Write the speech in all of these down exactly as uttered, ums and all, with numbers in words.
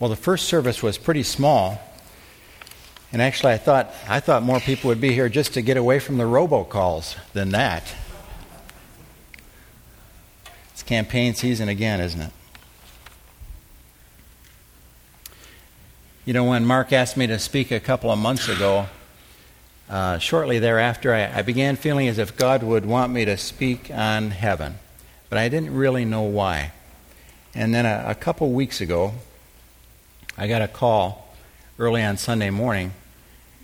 Well, the first service was pretty small, and actually I thought I thought more people would be here just to get away from the robocalls than that. It's campaign season again, isn't it? You know, when Mark asked me to speak a couple of months ago, uh, shortly thereafter I, I began feeling as if God would want me to speak on heaven, but I didn't really know why. And then a, a couple weeks ago, I got a call early on Sunday morning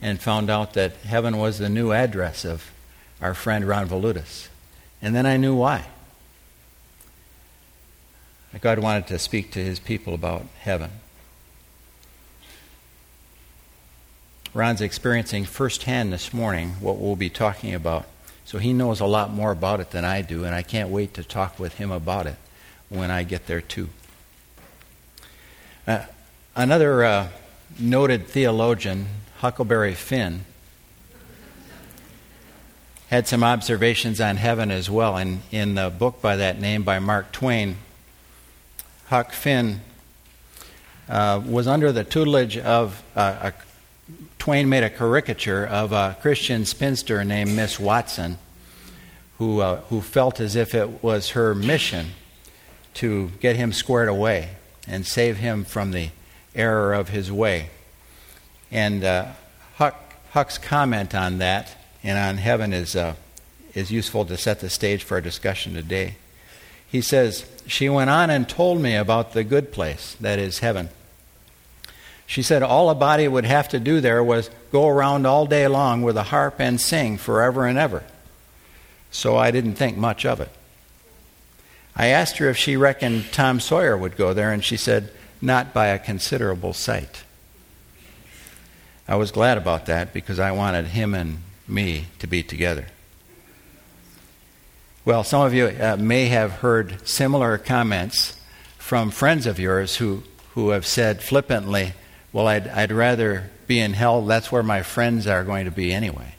and found out that heaven was the new address of our friend Ron Valutis. And then I knew why. God wanted to speak to his people about heaven. Ron's experiencing firsthand this morning what we'll be talking about, so he knows a lot more about it than I do, and I can't wait to talk with him about it when I get there too. Uh, Another uh, noted theologian, Huckleberry Finn, had some observations on heaven as well. And in the book by that name by Mark Twain, Huck Finn uh, was under the tutelage of, uh, a, Twain made a caricature of a Christian spinster named Miss Watson, who uh, who felt as if it was her mission to get him squared away and save him from the error of his way. And uh, Huck, Huck's comment on that and on heaven is uh, is useful to set the stage for our discussion today. He says, "She went on and told me about the good place, that is heaven. She said all a body would have to do there was go around all day long with a harp and sing forever and ever. So I didn't think much of it. I asked her if she reckoned Tom Sawyer would go there, and she said, not by a considerable sight. I was glad about that because I wanted him and me to be together." Well, some of you uh, may have heard similar comments from friends of yours who, who have said flippantly, well, I'd, I'd rather be in hell. That's where my friends are going to be anyway.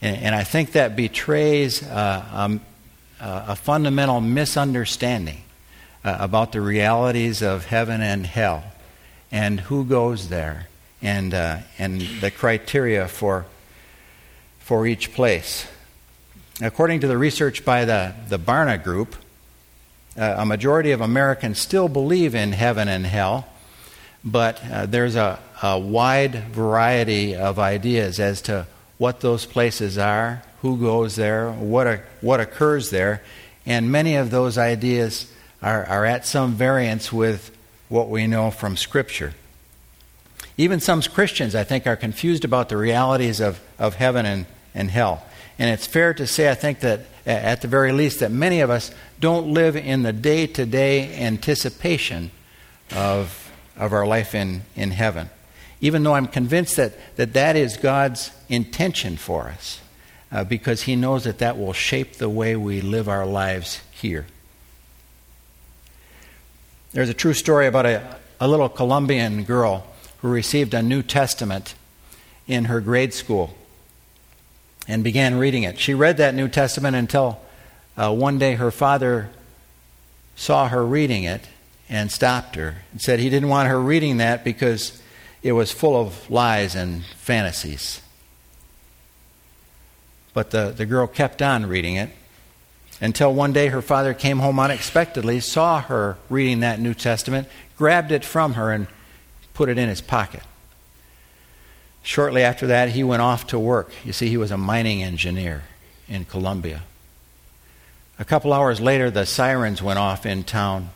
And, and I think that betrays uh, um, uh, a fundamental misunderstanding about the realities of heaven and hell and who goes there and uh, and the criteria for for each place. According to the research by the, the Barna Group, uh, a majority of Americans still believe in heaven and hell, but uh, there's a, a wide variety of ideas as to what those places are, who goes there, what a, what occurs there, and many of those ideas Are, are at some variance with what we know from Scripture. Even some Christians, I think, are confused about the realities of, of heaven and, and hell. And it's fair to say, I think, that at the very least, that many of us don't live in the day-to-day anticipation of, of our life in, in heaven, even though I'm convinced that that, that is God's intention for us, uh, because He knows that that will shape the way we live our lives here. There's a true story about a, a little Colombian girl who received a New Testament in her grade school and began reading it. She read that New Testament until uh, one day her father saw her reading it and stopped her and said he didn't want her reading that because it was full of lies and fantasies. But the, the girl kept on reading it, until one day her father came home unexpectedly, saw her reading that New Testament, grabbed it from her, and put it in his pocket. Shortly after that, he went off to work. You see, he was a mining engineer in Colombia. A couple hours later, the sirens went off in town.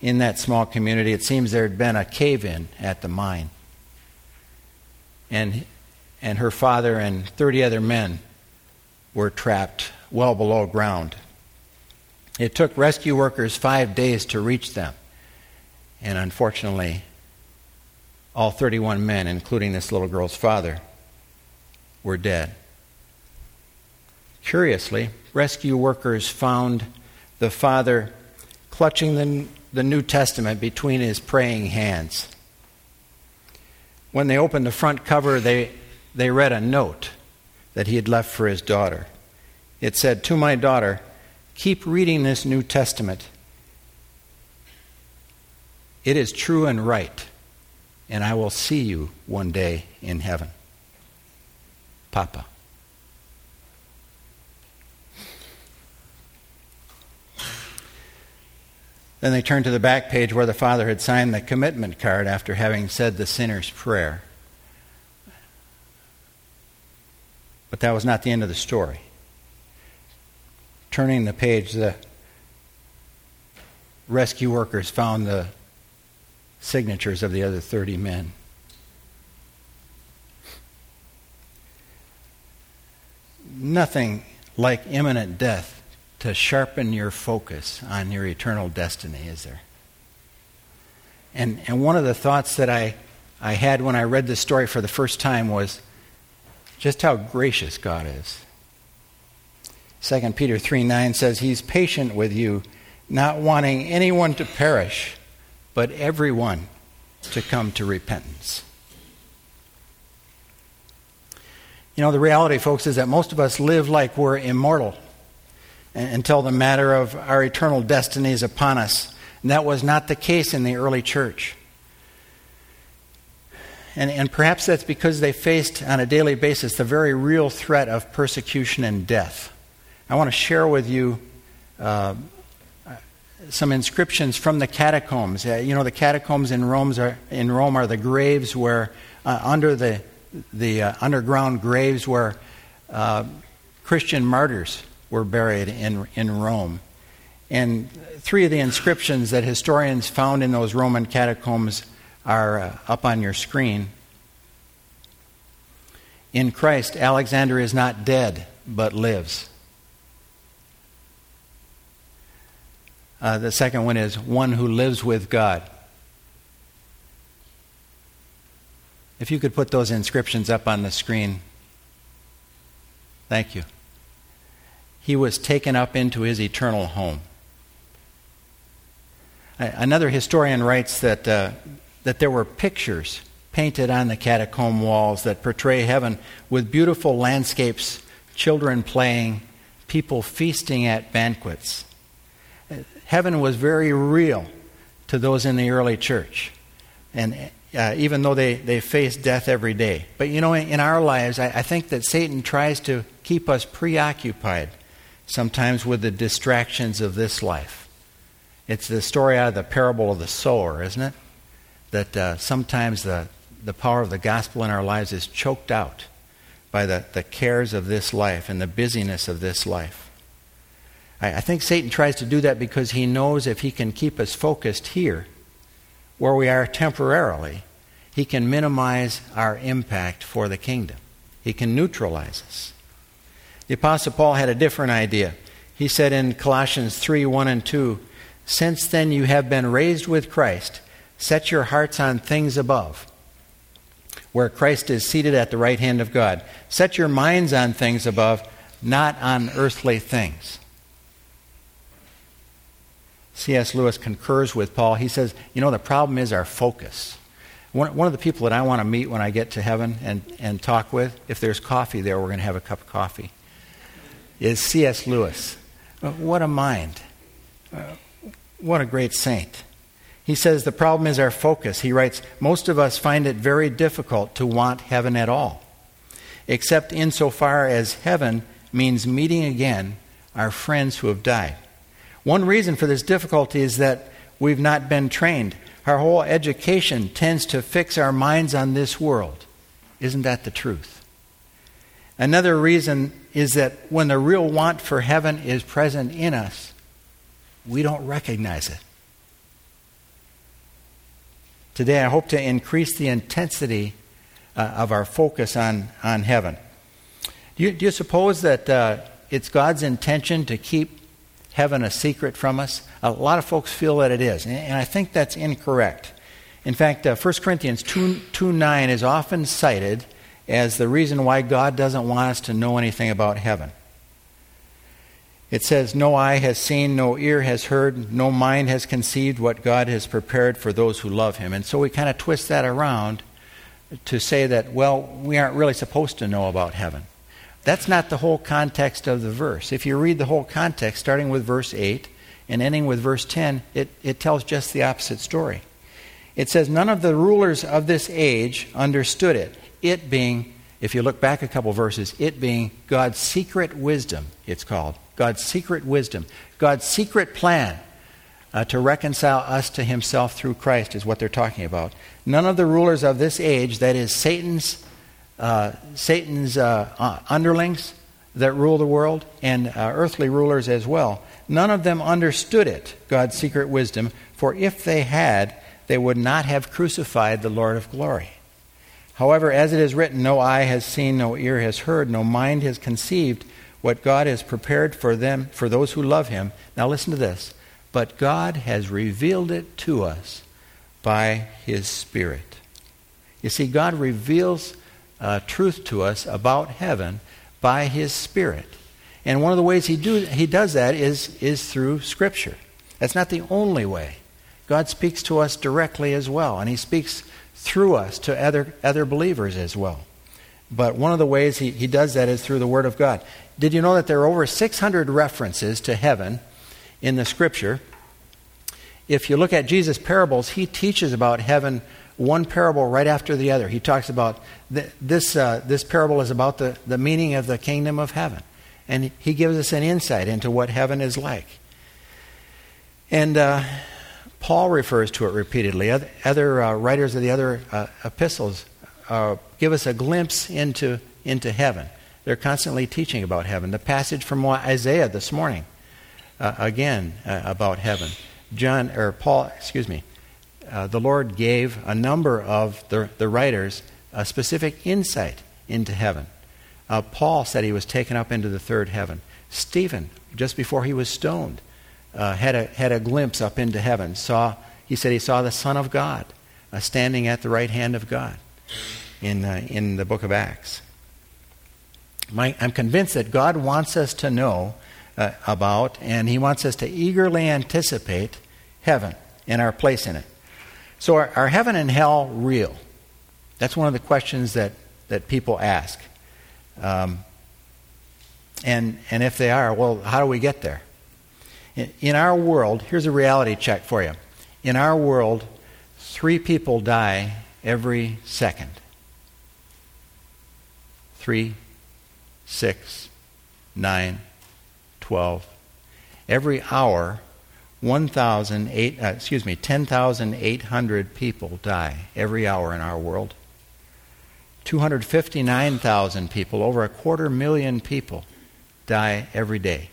In that small community, it seems there had been a cave-in at the mine. And, and her father and thirty other men were trapped well below ground. It took rescue workers five days to reach them. And unfortunately, all thirty-one men, including this little girl's father, were dead. Curiously, rescue workers found the father clutching the, the New Testament between his praying hands. When they opened the front cover, they, they read a note that he had left for his daughter. It said, "To my daughter, keep reading this New Testament. It is true and right, and I will see you one day in heaven. Papa. Then they turned to the back page where the father had signed the commitment card after having said the sinner's prayer. But that was not the end of the story. Turning the page, the rescue workers found the signatures of the other thirty men. Nothing like imminent death to sharpen your focus on your eternal destiny, is there? And and one of the thoughts that I, I had when I read this story for the first time was just how gracious God is. Second Peter three nine says, He's patient with you, not wanting anyone to perish, but everyone to come to repentance. You know, the reality, folks, is that most of us live like we're immortal until the matter of our eternal destiny is upon us. And that was not the case in the early church. And, and perhaps that's because they faced on a daily basis the very real threat of persecution and death. I want to share with you uh, some inscriptions from the catacombs. Uh, you know, the catacombs in Rome are in Rome are the graves where uh, under the the uh, underground graves where uh, Christian martyrs were buried in in Rome. And three of the inscriptions that historians found in those Roman catacombs are uh, up on your screen. In Christ, Alexander is not dead but lives. Uh, the second one is one who lives with God. If you could put those inscriptions up on the screen. Thank you. He was taken up into his eternal home. Uh, another historian writes that uh, that there were pictures painted on the catacomb walls that portray heaven with beautiful landscapes, children playing, people feasting at banquets. Heaven was very real to those in the early church, and uh, even though they, they faced death every day. But you know, in, in our lives, I, I think that Satan tries to keep us preoccupied sometimes with the distractions of this life. It's the story out of the parable of the sower, isn't it? That uh, sometimes the, the power of the gospel in our lives is choked out by the, the cares of this life and the busyness of this life. I think Satan tries to do that because he knows if he can keep us focused here, where we are temporarily, he can minimize our impact for the kingdom. He can neutralize us. The Apostle Paul had a different idea. He said in Colossians three, one and two, Since then you have been raised with Christ, set your hearts on things above, where Christ is seated at the right hand of God. Set your minds on things above, not on earthly things. C S Lewis concurs with Paul. He says, you know, the problem is our focus. One, one of the people that I want to meet when I get to heaven and, and talk with, if there's coffee there, we're going to have a cup of coffee, is C S Lewis. What a mind. What a great saint. He says the problem is our focus. He writes, most of us find it very difficult to want heaven at all, except insofar as heaven means meeting again our friends who have died. One reason for this difficulty is that we've not been trained. Our whole education tends to fix our minds on this world. Isn't that the truth? Another reason is that when the real want for heaven is present in us, we don't recognize it. Today I hope to increase the intensity uh, of our focus on, on heaven. Do you, do you suppose that uh, it's God's intention to keep heaven a secret from us? A lot of folks feel that it is, and I think that's incorrect. In fact, uh, First Corinthians two nine is often cited as the reason why God doesn't want us to know anything about heaven. It says, No eye has seen, no ear has heard, no mind has conceived what God has prepared for those who love him. And so we kind of twist that around to say that, well, we aren't really supposed to know about heaven. That's not the whole context of the verse. If you read the whole context, starting with verse eight and ending with verse ten, it, it tells just the opposite story. It says, none of the rulers of this age understood it. It being, if you look back a couple verses, it being God's secret wisdom, it's called. God's secret wisdom. God's secret plan uh, to reconcile us to himself through Christ is what they're talking about. None of the rulers of this age, that is Satan's uh, Satan's uh, uh, underlings that rule the world, and uh, earthly rulers as well, none of them understood it, God's secret wisdom, for if they had, they would not have crucified the Lord of glory. However, as it is written, no eye has seen, no ear has heard, no mind has conceived what God has prepared for them, for those who love him. Now listen to this. But God has revealed it to us by his Spirit. You see, God reveals uh, truth to us about heaven by his Spirit. And one of the ways he, do, he does that is, is through Scripture. That's not the only way. God speaks to us directly as well, and he speaks through us to other other believers as well. But one of the ways he, he does that is through the Word of God. Did you know that there are over six hundred references to heaven in the Scripture? If you look at Jesus' parables, he teaches about heaven one parable right after the other. He talks about th- this uh, this parable is about the, the meaning of the kingdom of heaven. And he gives us an insight into what heaven is like. And uh, Paul refers to it repeatedly. Other, other uh, writers of the other uh, epistles uh, give us a glimpse into, into heaven. They're constantly teaching about heaven. The passage from Isaiah this morning, uh, again, uh, about heaven. John, or Paul, excuse me, uh, the Lord gave a number of the, the writers a specific insight into heaven. Uh, Paul said he was taken up into the third heaven. Stephen, just before he was stoned, uh, had a had a glimpse up into heaven. Saw he said he saw the Son of God uh, standing at the right hand of God in uh, in the book of Acts. My, I'm convinced that God wants us to know uh, about, and he wants us to eagerly anticipate heaven and our place in it. So are, are heaven and hell real? That's one of the questions that, that people ask. Um, and and if they are, well, how do we get there? In, in our world, here's a reality check for you. In our world, three people die every second. Three, six, nine, twelve. Every hour, one thousand eight. Uh, excuse me, ten thousand eight hundred people die every hour in our world. two hundred fifty-nine thousand people, over a quarter million people, die every day.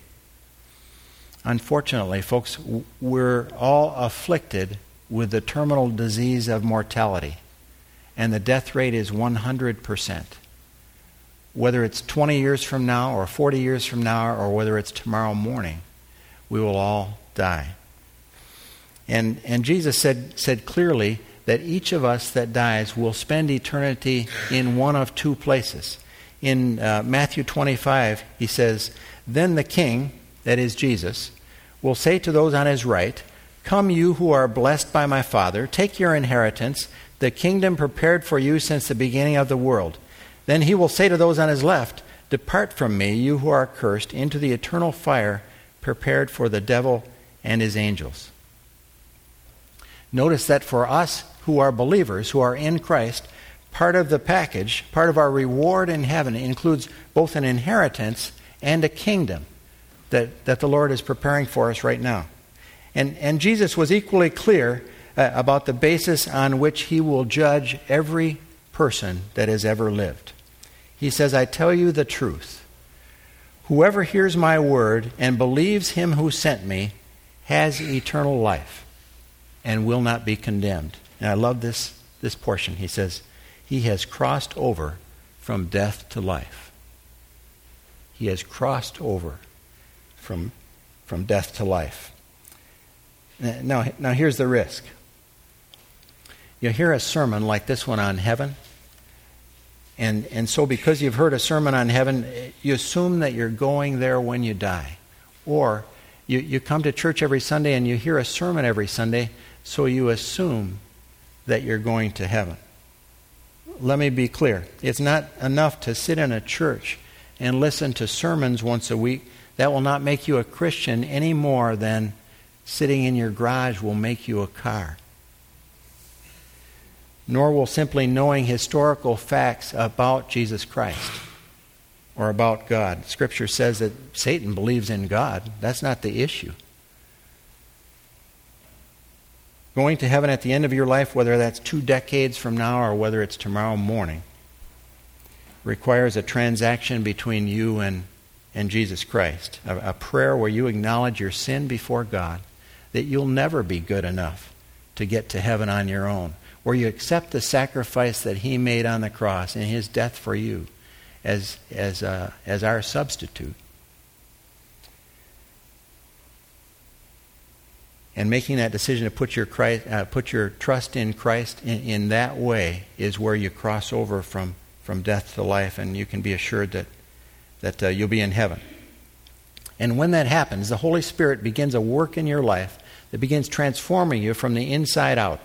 Unfortunately, folks, we're all afflicted with the terminal disease of mortality, and the death rate is one hundred percent. Whether it's twenty years from now or forty years from now or whether it's tomorrow morning, we will all die. And and Jesus said said clearly that each of us that dies will spend eternity in one of two places. In uh, Matthew twenty-five, he says, "Then the King," that is Jesus, "will say to those on his right, 'Come, you who are blessed by my Father, take your inheritance, the kingdom prepared for you since the beginning of the world.' Then he will say to those on his left, 'Depart from me, you who are cursed, into the eternal fire prepared for the devil and his angels.'" Notice that for us who are believers, who are in Christ, part of the package, part of our reward in heaven includes both an inheritance and a kingdom that, that the Lord is preparing for us right now. And, and Jesus was equally clear uh, about the basis on which he will judge every person that has ever lived. He says, "I tell you the truth. Whoever hears my word and believes him who sent me has eternal life and will not be condemned." And I love this, this portion. He says, "He has crossed over from death to life." He has crossed over from, from death to life. Now, now here's the risk. You'll hear a sermon like this one on heaven, and, and so because you've heard a sermon on heaven, you assume that you're going there when you die. Or you, you come to church every Sunday and you hear a sermon every Sunday, so you assume that you're going to heaven. Let me be clear. It's not enough to sit in a church and listen to sermons once a week. That will not make you a Christian any more than sitting in your garage will make you a car. nor will simply knowing historical facts about Jesus Christ or about God. Scripture says that Satan believes in God. That's not the issue. Going to heaven at the end of your life, whether that's two decades from now or whether it's tomorrow morning, requires a transaction between you and, and Jesus Christ, a, a prayer where you acknowledge your sin before God, that you'll never be good enough to get to heaven on your own, where you accept the sacrifice that he made on the cross and his death for you as, as, uh, as our substitute. And making that decision to put your Christ, uh, put your trust in Christ in, in that way is where you cross over from, from death to life, and you can be assured that, that uh, you'll be in heaven. And when that happens, the Holy Spirit begins a work in your life that begins transforming you from the inside out.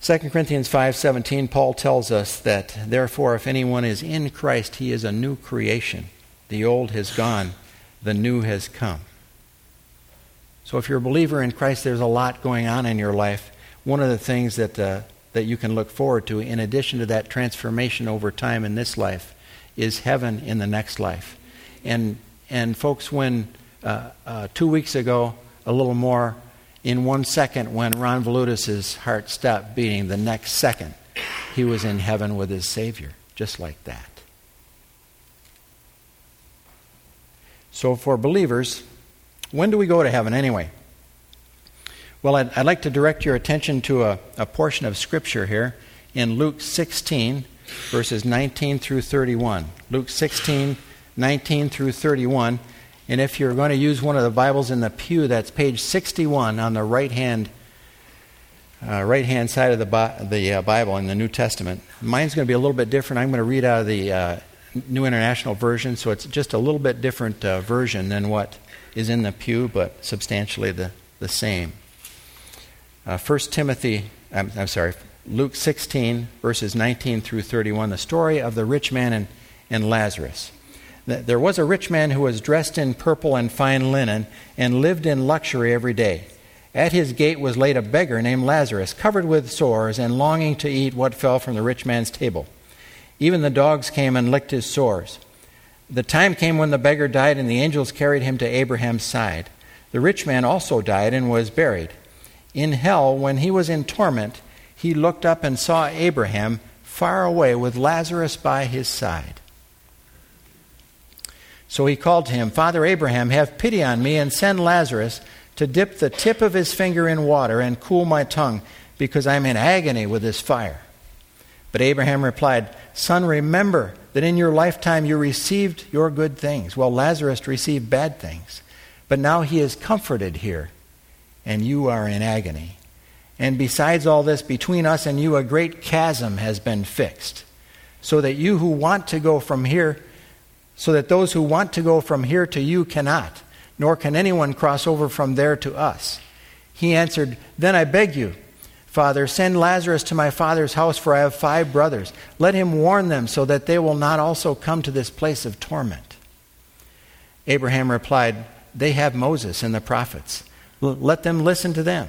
Second Corinthians five seventeen, Paul tells us that, therefore, if anyone is in Christ, he is a new creation. The old has gone, the new has come. So if you're a believer in Christ, there's a lot going on in your life. One of the things that uh, that you can look forward to, in addition to that transformation over time in this life, is heaven in the next life. And and folks, when uh, uh, two weeks ago, a little more, in one second, when Ron Valutis' heart stopped beating, the next second, he was in heaven with his Savior, just like that. So for believers, when do we go to heaven anyway? Well, I'd, I'd like to direct your attention to a, a portion of Scripture here in Luke sixteen, verses nineteen through thirty-one. Luke sixteen, nineteen through thirty-one. And if you're going to use one of the Bibles in the pew, that's page sixty-one on the right-hand uh, right-hand side of the, Bi- the uh, Bible in the New Testament. Mine's going to be a little bit different. I'm going to read out of the uh, New International Version, so it's just a little bit different uh, version than what is in the pew, but substantially the, the same. Uh, First Timothy, I'm, I'm sorry, Luke sixteen, verses nineteen through thirty-one, the story of the rich man and, and Lazarus. There was a rich man who was dressed in purple and fine linen and lived in luxury every day. At his gate was laid a beggar named Lazarus, covered with sores and longing to eat what fell from the rich man's table. Even the dogs came and licked his sores. The time came when the beggar died, and the angels carried him to Abraham's side. The rich man also died and was buried. In hell, when he was in torment, he looked up and saw Abraham far away with Lazarus by his side. So he called to him, Father Abraham, have pity on me and send Lazarus to dip the tip of his finger in water and cool my tongue, because I am in agony with this fire. But Abraham replied, Son, remember that in your lifetime you received your good things, while Lazarus received bad things. But now he is comforted here, and you are in agony. And besides all this, between us and you a great chasm has been fixed, so that you who want to go from here, so that those who want to go from here to you cannot, nor can anyone cross over from there to us. He answered, Then I beg you, Father, send Lazarus to my father's house, for I have five brothers. Let him warn them so that they will not also come to this place of torment. Abraham replied, They have Moses and the prophets. L- let them listen to them.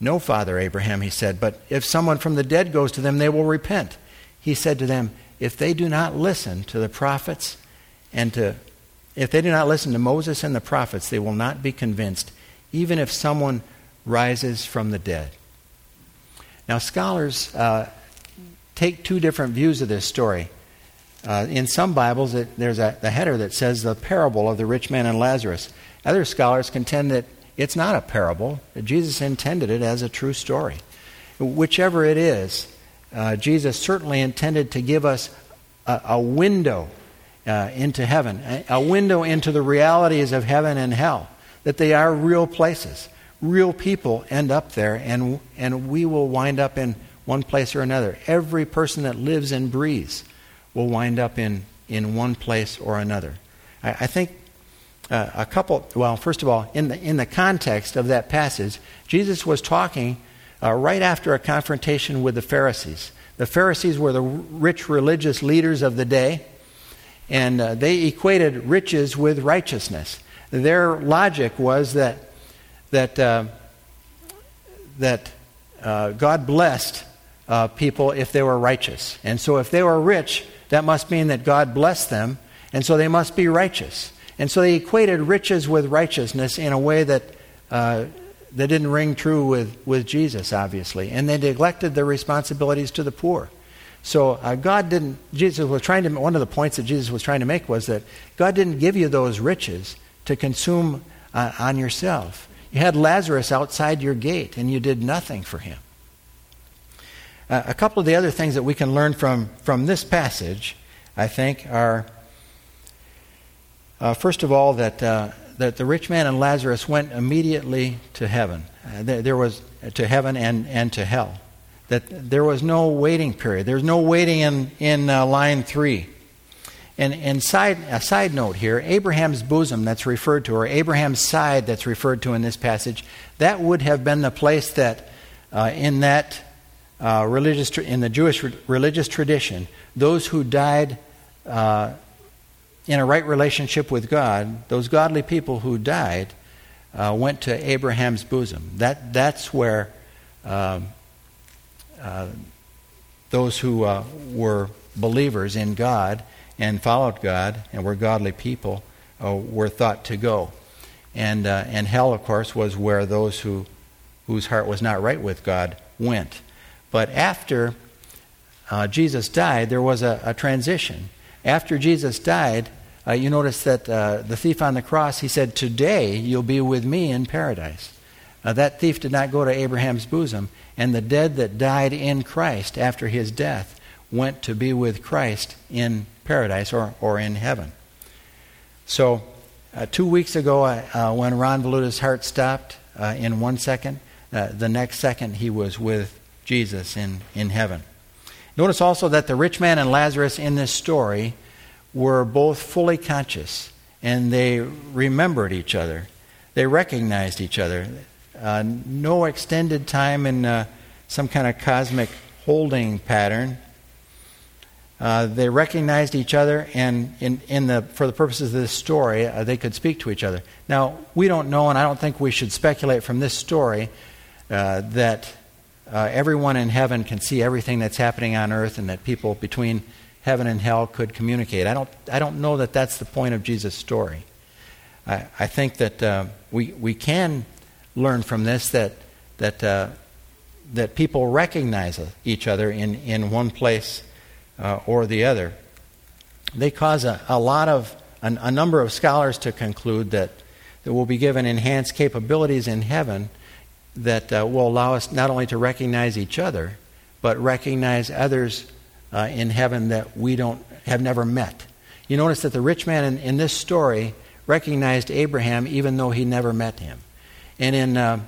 No, Father Abraham, he said, but if someone from the dead goes to them, they will repent. He said to them, If they do not listen to the prophets and to if they do not listen to Moses and the prophets, they will not be convinced, even if someone rises from the dead. Now, scholars uh, take two different views of this story. Uh, in some Bibles, it, there's a, a header that says the parable of the rich man and Lazarus. Other scholars contend that it's not a parable, that Jesus intended it as a true story. Whichever it is, uh, Jesus certainly intended to give us a, a window uh, into heaven, a, a window into the realities of heaven and hell, that they are real places. Real people end up there, and and we will wind up in one place or another. Every person that lives and breathes will wind up in, in one place or another. I, I think uh, a couple, well, first of all, in the, in the context of that passage, Jesus was talking uh, right after a confrontation with the Pharisees. The Pharisees were the rich religious leaders of the day, and uh, they equated riches with righteousness. Their logic was that that uh, that uh, God blessed uh, people if they were righteous. And so if they were rich, that must mean that God blessed them, and so they must be righteous. And so they equated riches with righteousness in a way that uh, that didn't ring true with, with Jesus, obviously. And they neglected their responsibilities to the poor. So uh, God didn't, Jesus was trying to, one of the points that Jesus was trying to make was that God didn't give you those riches to consume uh, on yourself. You had Lazarus outside your gate and you did nothing for him. Uh, a couple of the other things that we can learn from, from this passage, I think, are Uh, first of all, that uh, that the rich man and Lazarus went immediately to heaven. Uh, there, there was uh, to heaven and, and to hell. That there was no waiting period. There's no waiting in in uh, line three. And and side a side note here, Abraham's bosom that's referred to, or Abraham's side that's referred to in this passage, that would have been the place that uh, in that uh, religious tra- in the Jewish re- religious tradition, those who died. Uh, In a right relationship with God, those godly people who died uh, went to Abraham's bosom. That that's where um, uh, those who uh, were believers in God and followed God and were godly people uh, were thought to go. And uh, and hell, of course, was where those who whose heart was not right with God went. But after uh, Jesus died, there was a, a transition. After Jesus died, uh, you notice that uh, the thief on the cross, he said, "Today you'll be with me in paradise." Uh, that thief did not go to Abraham's bosom, and the dead that died in Christ after his death went to be with Christ in paradise or, or in heaven. So uh, two weeks ago, uh, when Ron Valutis' heart stopped uh, in one second, uh, the next second he was with Jesus in, in heaven. Notice also that the rich man and Lazarus in this story were both fully conscious, and they remembered each other. They recognized each other. Uh, no extended time in uh, some kind of cosmic holding pattern. Uh, they recognized each other, and in, in the for the purposes of this story, uh, they could speak to each other. Now, we don't know, and I don't think we should speculate from this story uh, that... Uh, everyone in heaven can see everything that's happening on earth, and that people between heaven and hell could communicate. I don't. I don't know that that's the point of Jesus' story. I, I think that uh, we we can learn from this that that uh, that people recognize each other in, in one place uh, or the other. They cause a, a lot of an, a number of scholars to conclude that that we'll be given enhanced capabilities in heaven that uh, will allow us not only to recognize each other, but recognize others uh, in heaven that we don't have never met. You notice that the rich man in, in this story recognized Abraham even though he never met him. And in uh,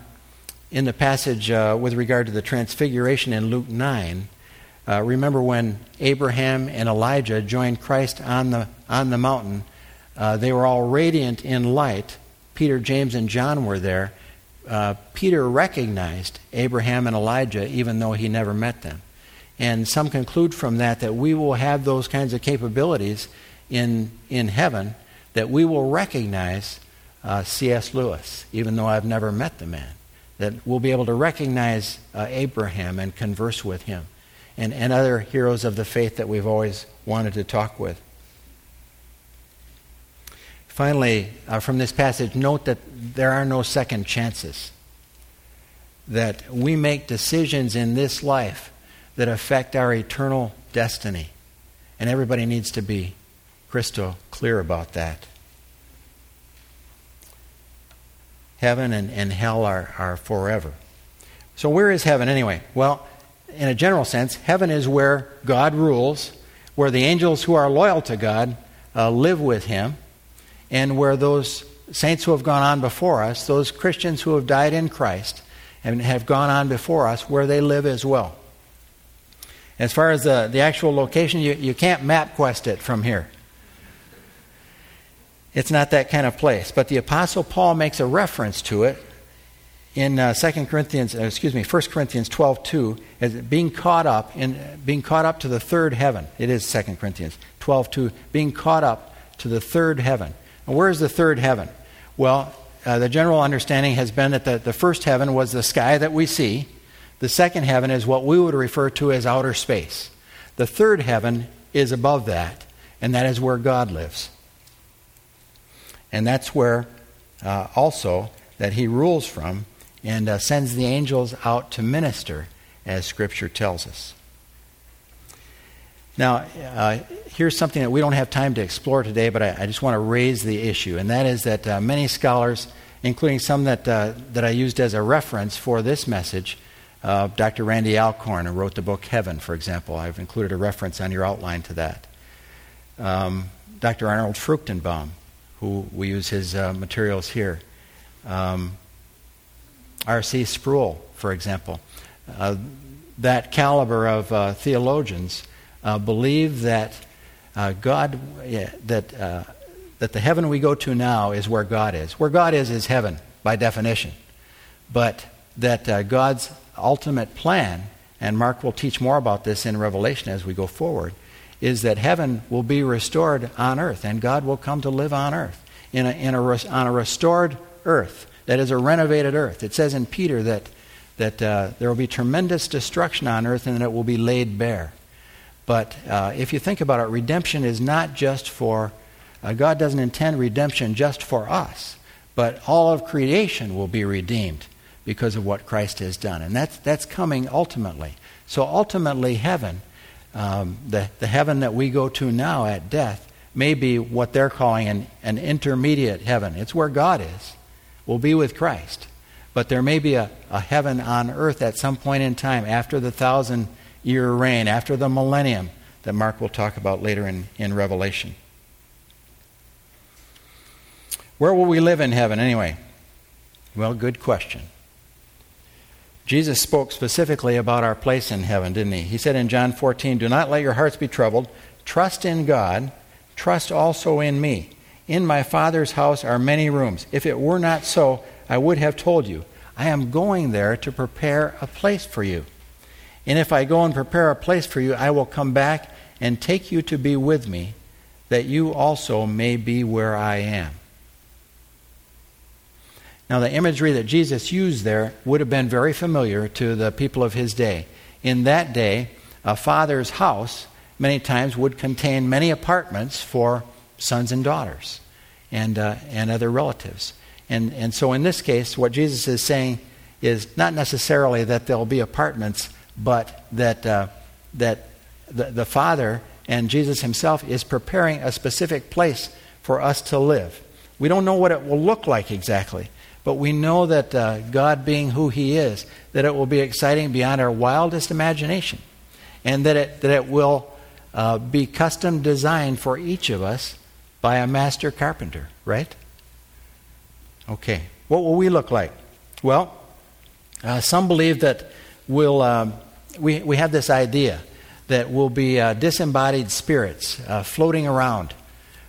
in the passage uh, with regard to the transfiguration in Luke nine, uh, remember when Abraham and Elijah joined Christ on the on the mountain, uh, they were all radiant in light. Peter, James, and John were there. Uh, Peter recognized Abraham and Elijah even though he never met them. And some conclude from that that we will have those kinds of capabilities in in heaven, that we will recognize uh, C S Lewis even though I've never met the man, that we'll be able to recognize uh, Abraham and converse with him and, and other heroes of the faith that we've always wanted to talk with. Finally, uh, from this passage, note that there are no second chances. That we make decisions in this life that affect our eternal destiny. And everybody needs to be crystal clear about that. Heaven and, and hell are, are forever. So where is heaven anyway? Well, in a general sense, heaven is where God rules, where the angels who are loyal to God uh, live with him, and where those saints who have gone on before us, those Christians who have died in Christ and have gone on before us, where they live as well. As far as the, the actual location, you, you can't map quest it from here. It's not that kind of place. But the Apostle Paul makes a reference to it in uh, Second Corinthians, uh, excuse me, First Corinthians twelve two, as being caught up in uh, being caught up to the third heaven. It is Second Corinthians twelve two, being caught up to the third heaven. Where is the third heaven? Well, uh, the general understanding has been that the, the first heaven was the sky that we see. The second heaven is what we would refer to as outer space. The third heaven is above that, and that is where God lives. And that's where uh, also that he rules from and uh, sends the angels out to minister, as Scripture tells us. Now, uh, here's something that we don't have time to explore today, but I, I just want to raise the issue, and that is that uh, many scholars, including some that uh, that I used as a reference for this message, uh, Doctor Randy Alcorn, who wrote the book Heaven, for example. I've included a reference on your outline to that. Um, Doctor Arnold Fruchtenbaum, who we use his uh, materials here. Um, R C Sproul, for example. Uh, that caliber of uh, theologians Uh, believe that uh, God, yeah, that uh, that the heaven we go to now is where God is. Where God is is heaven by definition, but that uh, God's ultimate plan, and Mark will teach more about this in Revelation as we go forward, is that heaven will be restored on earth, and God will come to live on earth in a, in a res- on a restored earth that is a renovated earth. It says in Peter that that uh, there will be tremendous destruction on earth, and that it will be laid bare. But uh, if you think about it, redemption is not just for, uh, God doesn't intend redemption just for us, but all of creation will be redeemed because of what Christ has done. And that's that's coming ultimately. So ultimately heaven, um, the, the heaven that we go to now at death, may be what they're calling an, an intermediate heaven. It's where God is. We'll be with Christ. But there may be a, a heaven on earth at some point in time after the thousand year reign, after the millennium that Mark will talk about later in, in Revelation. Where will we live in heaven anyway? Well, good question. Jesus spoke specifically about our place in heaven, didn't he? He said in John fourteen, "Do not let your hearts be troubled. Trust in God. Trust also in me. In my Father's house are many rooms. If it were not so, I would have told you. I am going there to prepare a place for you. And if I go and prepare a place for you, I will come back and take you to be with me, that you also may be where I am." Now, the imagery that Jesus used there would have been very familiar to the people of his day. In that day, a father's house many times would contain many apartments for sons and daughters and uh, and other relatives. And, and so in this case, what Jesus is saying is not necessarily that there'll be apartments, but that uh, that the, the Father and Jesus himself is preparing a specific place for us to live. We don't know what it will look like exactly, but we know that uh, God being who he is, that it will be exciting beyond our wildest imagination, and that it, that it will uh, be custom designed for each of us by a master carpenter, right? Okay, what will we look like? Well, uh, some believe that We'll, um, we we have this idea that we'll be uh, disembodied spirits uh, floating around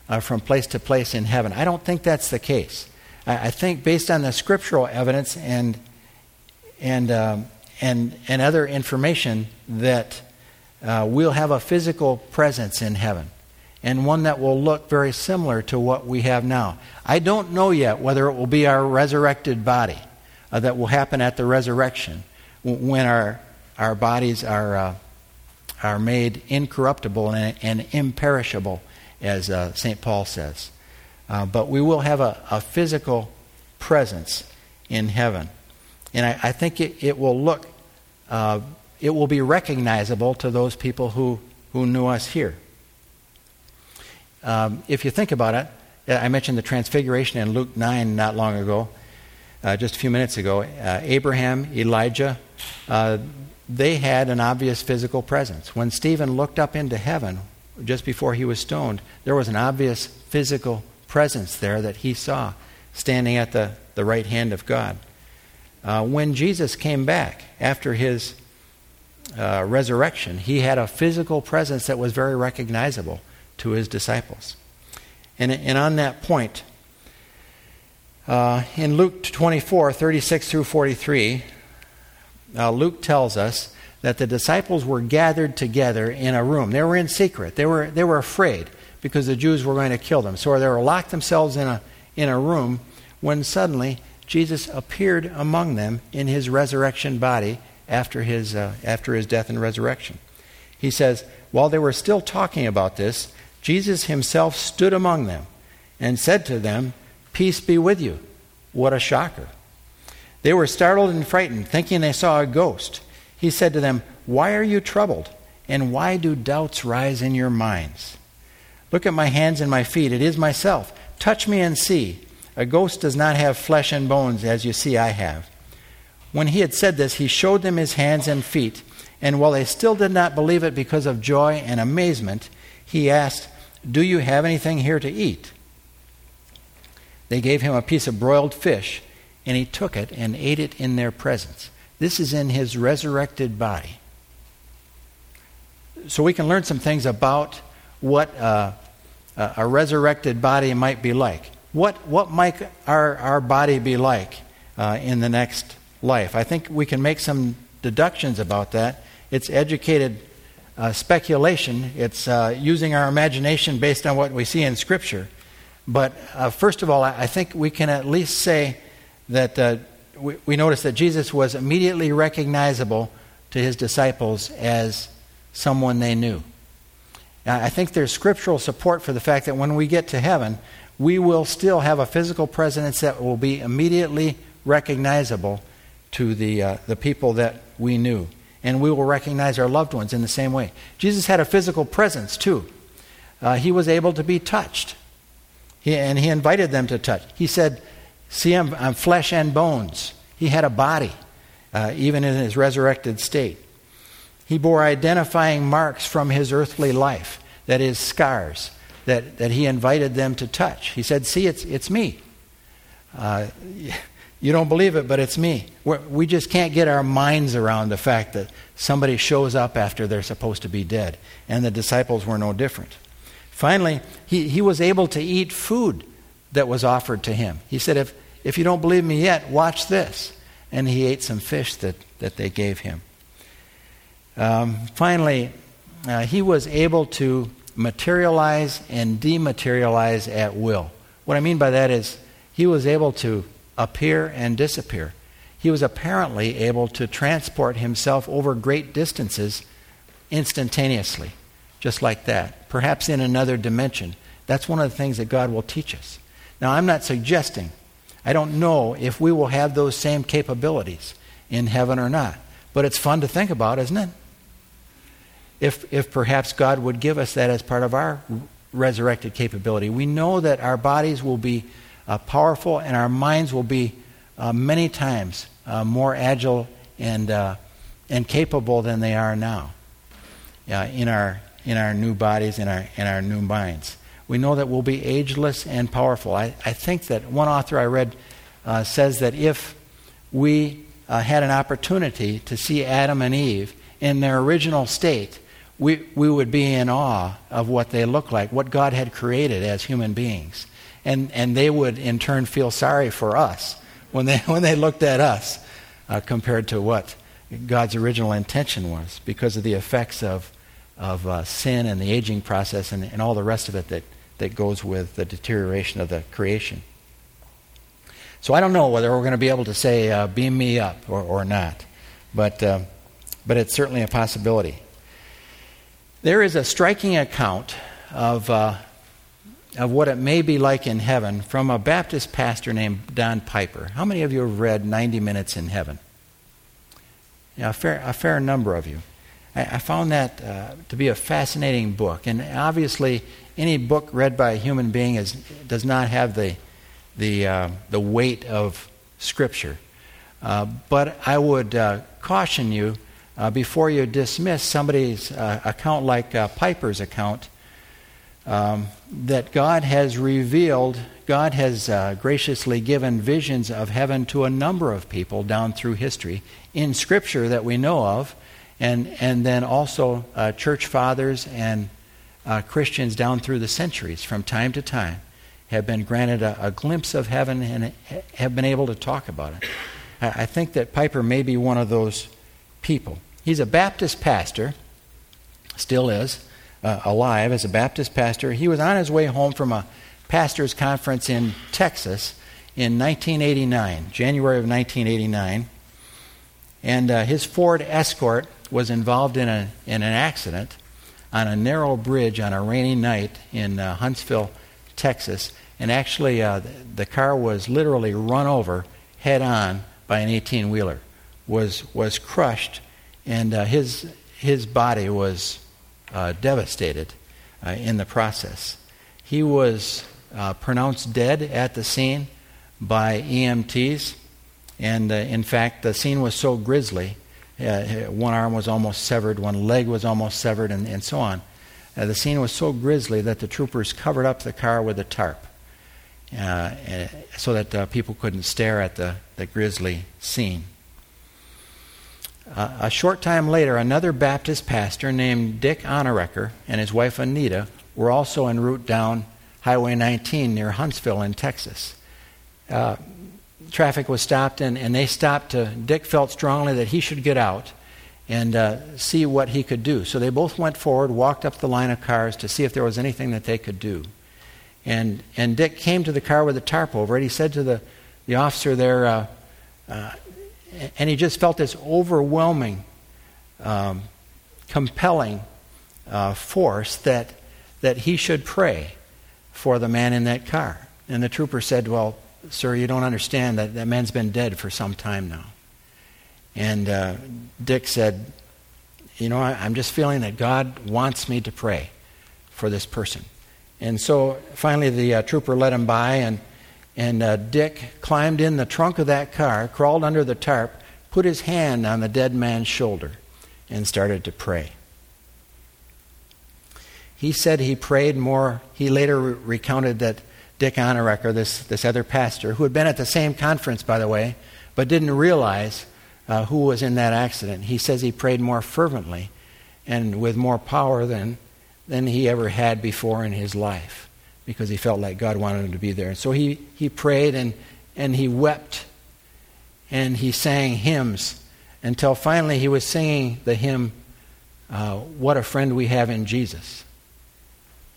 uh, from place to place in heaven. I don't think that's the case. I, I think based on the scriptural evidence and and um, and and other information that uh, we'll have a physical presence in heaven, and one that will look very similar to what we have now. I don't know yet whether it will be our resurrected body uh, that will happen at the resurrection, when our our bodies are uh, are made incorruptible and, and imperishable, as uh, Saint Paul says. Uh, but we will have a, a physical presence in heaven. And I, I think it, it will look, uh, it will be recognizable to those people who, who knew us here. Um, if you think about it, I mentioned the transfiguration in Luke nine not long ago, uh, just a few minutes ago. Uh, Abraham, Elijah, Uh, they had an obvious physical presence. When Stephen looked up into heaven just before he was stoned, there was an obvious physical presence there that he saw standing at the, the right hand of God. Uh, when Jesus came back after his uh, resurrection, he had a physical presence that was very recognizable to his disciples. And, and on that point, uh, in Luke twenty-four, thirty-six through forty-three, Uh, Luke tells us that the disciples were gathered together in a room. They were in secret. They were they were afraid because the Jews were going to kill them. So they were locked themselves in a in a room when suddenly Jesus appeared among them in his resurrection body after his uh, after his death and resurrection. He says, while they were still talking about this, Jesus himself stood among them and said to them, "Peace be with you." What a shocker. They were startled and frightened, thinking they saw a ghost. He said to them, "Why are you troubled? And why do doubts rise in your minds? Look at my hands and my feet. It is myself. Touch me and see. A ghost does not have flesh and bones, as you see I have." When he had said this, he showed them his hands and feet. And while they still did not believe it because of joy and amazement, he asked, "Do you have anything here to eat?" They gave him a piece of broiled fish, and he took it and ate it in their presence. This is in his resurrected body. So we can learn some things about what uh, a resurrected body might be like. What what might our, our body be like uh, in the next life? I think we can make some deductions about that. It's educated uh, speculation. It's uh, using our imagination based on what we see in Scripture. But uh, first of all, I, I think we can at least say that uh, we, we notice that Jesus was immediately recognizable to his disciples as someone they knew. Now, I think there's scriptural support for the fact that when we get to heaven, we will still have a physical presence that will be immediately recognizable to the uh, the people that we knew. And we will recognize our loved ones in the same way. Jesus had a physical presence too. Uh, he was able to be touched. He, and he invited them to touch. He said, "See, I'm, I'm flesh and bones." He had a body, uh, even in his resurrected state. He bore identifying marks from his earthly life, that is, scars, that, that he invited them to touch. He said, "See, it's it's me. Uh, you don't believe it, but it's me." We're, we just can't get our minds around the fact that somebody shows up after they're supposed to be dead, and the disciples were no different. Finally, he, he was able to eat food that was offered to him. He said, if, if you don't believe me yet, watch this. And he ate some fish that, that they gave him. Um, finally, uh, he was able to materialize and dematerialize at will. What I mean by that is he was able to appear and disappear. He was apparently able to transport himself over great distances instantaneously, just like that, perhaps in another dimension. That's one of the things that God will teach us. Now, I'm not suggesting, I don't know if we will have those same capabilities in heaven or not, but it's fun to think about, isn't it? If if perhaps God would give us that as part of our resurrected capability. We know that our bodies will be uh, powerful and our minds will be uh, many times uh, more agile and uh, and capable than they are now uh, in our in our new bodies, in our in our new minds. We know that we'll be ageless and powerful. I, I think that one author I read uh, says that if we uh, had an opportunity to see Adam and Eve in their original state, we, we would be in awe of what they look like, what God had created as human beings. And and they would in turn feel sorry for us when they when they looked at us uh, compared to what God's original intention was, because of the effects of of uh, sin and the aging process and, and all the rest of it that, that goes with the deterioration of the creation. So I don't know whether we're going to be able to say, uh, beam me up or, or not. But... Uh, But it's certainly a possibility. There is a striking account of uh, of what it may be like in heaven from a Baptist pastor named Don Piper. How many of you have read ninety minutes in Heaven? Yeah, a fair a fair number of you. I, I found that uh, to be a fascinating book, and obviously, any book read by a human being is does not have the the uh, the weight of Scripture. Uh, but I would uh, caution you. Uh, before you dismiss somebody's uh, account like uh, Piper's account, um, that God has revealed, God has uh, graciously given visions of heaven to a number of people down through history in Scripture that we know of, and, and then also uh, church fathers and uh, Christians down through the centuries from time to time have been granted a, a glimpse of heaven and have been able to talk about it. I, I think that Piper may be one of those people. He's a Baptist pastor, still is, uh, alive as a Baptist pastor. He was on his way home from a pastor's conference in Texas in nineteen eighty-nine, January of nineteen eighty-nine. And uh, his Ford Escort was involved in, a, in an accident on a narrow bridge on a rainy night in uh, Huntsville, Texas. And actually, uh, the car was literally run over head-on by an eighteen-wheeler, was was crushed, and uh, his his body was uh, devastated uh, in the process. He was uh, pronounced dead at the scene by E M Ts, and uh, in fact, the scene was so grisly, uh, one arm was almost severed, one leg was almost severed, and, and so on. Uh, the scene was so grisly that the troopers covered up the car with a tarp, Uh, so that uh, people couldn't stare at the, the grisly scene. Uh, a short time later, another Baptist pastor named Dick Onorecker and his wife Anita were also en route down Highway nineteen near Huntsville in Texas. Uh, traffic was stopped, and, and they stopped. To, Dick felt strongly that he should get out and uh, see what he could do. So they both went forward, walked up the line of cars to see if there was anything that they could do. And and Dick came to the car with a tarp over it. He said to the, the officer there, uh, uh, and he just felt this overwhelming, um, compelling uh, force that that he should pray for the man in that car. And the trooper said, "Well, sir, you don't understand that that man's been dead for some time now." And uh, Dick said, "You know, I, I'm just feeling that God wants me to pray for this person." And so finally the uh, trooper let him by, and and uh, Dick climbed in the trunk of that car, crawled under the tarp, put his hand on the dead man's shoulder, and started to pray. He said he prayed more. He later re- recounted that Dick Onorecker, this, this other pastor, who had been at the same conference, by the way, but didn't realize uh, who was in that accident, he says he prayed more fervently and with more power than... than he ever had before in his life, because he felt like God wanted him to be there. And so he, he prayed and, and he wept and he sang hymns until finally he was singing the hymn, uh, "What a Friend We Have in Jesus."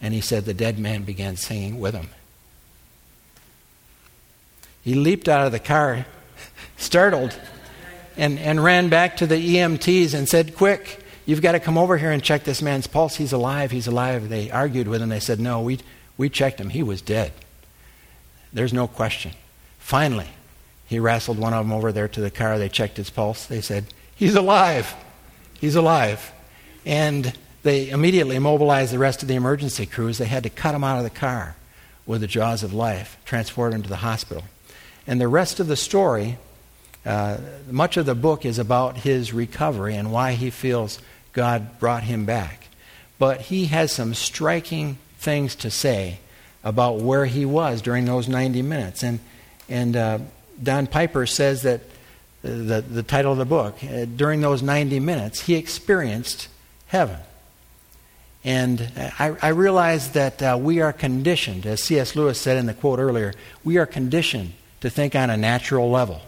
And he said the dead man began singing with him. He leaped out of the car, startled, and, and ran back to the E M Ts and said, "Quick, you've got to come over here and check this man's pulse. He's alive, he's alive." They argued with him. They said, "No, we we checked him. He was dead. There's no question." Finally, he wrestled one of them over there to the car. They checked his pulse. They said, "He's alive. He's alive." And they immediately mobilized the rest of the emergency crews. They had to cut him out of the car with the jaws of life, transport him to the hospital. And the rest of the story, uh, much of the book is about his recovery and why he feels God brought him back. But he has some striking things to say about where he was during those ninety minutes. And and uh, Don Piper says that, the, the title of the book, uh, during those ninety minutes, he experienced heaven. And I, I realize that uh, we are conditioned, as C S Lewis said in the quote earlier, we are conditioned to think on a natural level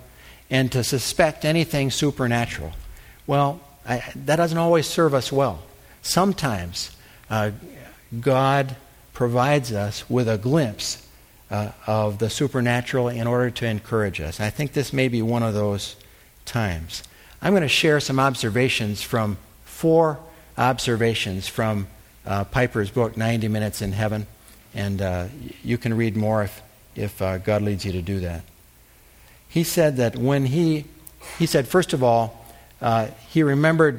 and to suspect anything supernatural. Well, I, that doesn't always serve us well. Sometimes uh, God provides us with a glimpse uh, of the supernatural in order to encourage us. I think this may be one of those times. I'm going to share some observations from, four observations from uh, Piper's book, ninety minutes in Heaven, and uh, you can read more if, if uh, God leads you to do that. He said that when he, he said, first of all, Uh, he remembered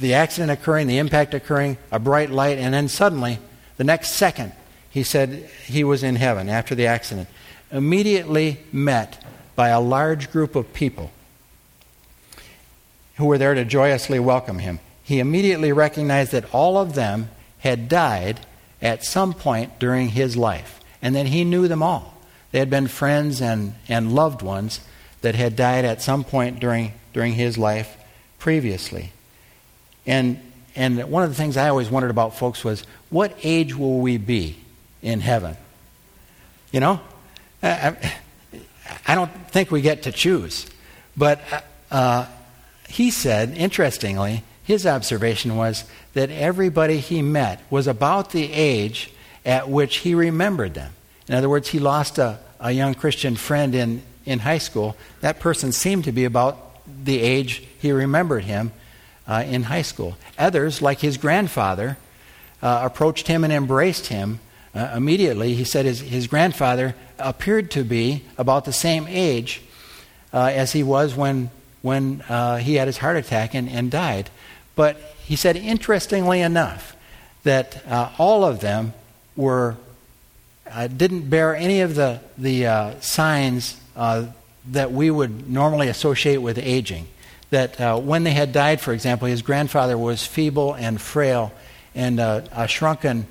the accident occurring, the impact occurring, a bright light, and then suddenly, the next second, he said he was in heaven after the accident, immediately met by a large group of people who were there to joyously welcome him. He immediately recognized that all of them had died at some point during his life, and that he knew them all. They had been friends and, and loved ones that had died at some point during during his life previously. And and one of the things I always wondered about, folks, was what age will we be in heaven? You know? I, I don't think we get to choose. But uh, he said, interestingly, his observation was that everybody he met was about the age at which he remembered them. In other words, he lost a, a young Christian friend in, in high school. That person seemed to be about the age he remembered him uh, in high school. Others, like his grandfather, uh, approached him and embraced him uh, immediately. He said his, his grandfather appeared to be about the same age uh, as he was when when uh, he had his heart attack and, and died. But he said, interestingly enough, that uh, all of them were uh, didn't bear any of the, the uh, signs uh, that we would normally associate with aging. That uh, when they had died, for example, his grandfather was feeble and frail and uh, a shrunken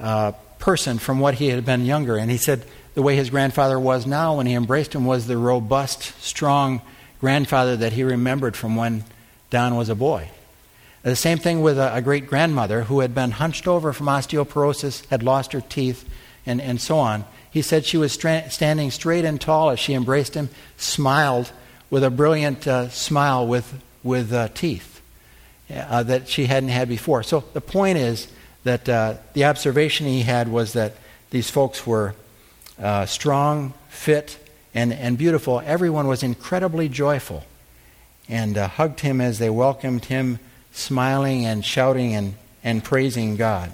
uh, person from what he had been younger. And he said the way his grandfather was now when he embraced him was the robust, strong grandfather that he remembered from when Don was a boy. The same thing with a, a great-grandmother who had been hunched over from osteoporosis, had lost her teeth, and, and so on. He said she was stra- standing straight and tall as she embraced him, smiled with a brilliant uh, smile with, with uh, teeth uh, that she hadn't had before. So the point is that uh, the observation he had was that these folks were uh, strong, fit, and, and beautiful. Everyone was incredibly joyful and uh, hugged him as they welcomed him, smiling and shouting and, and praising God.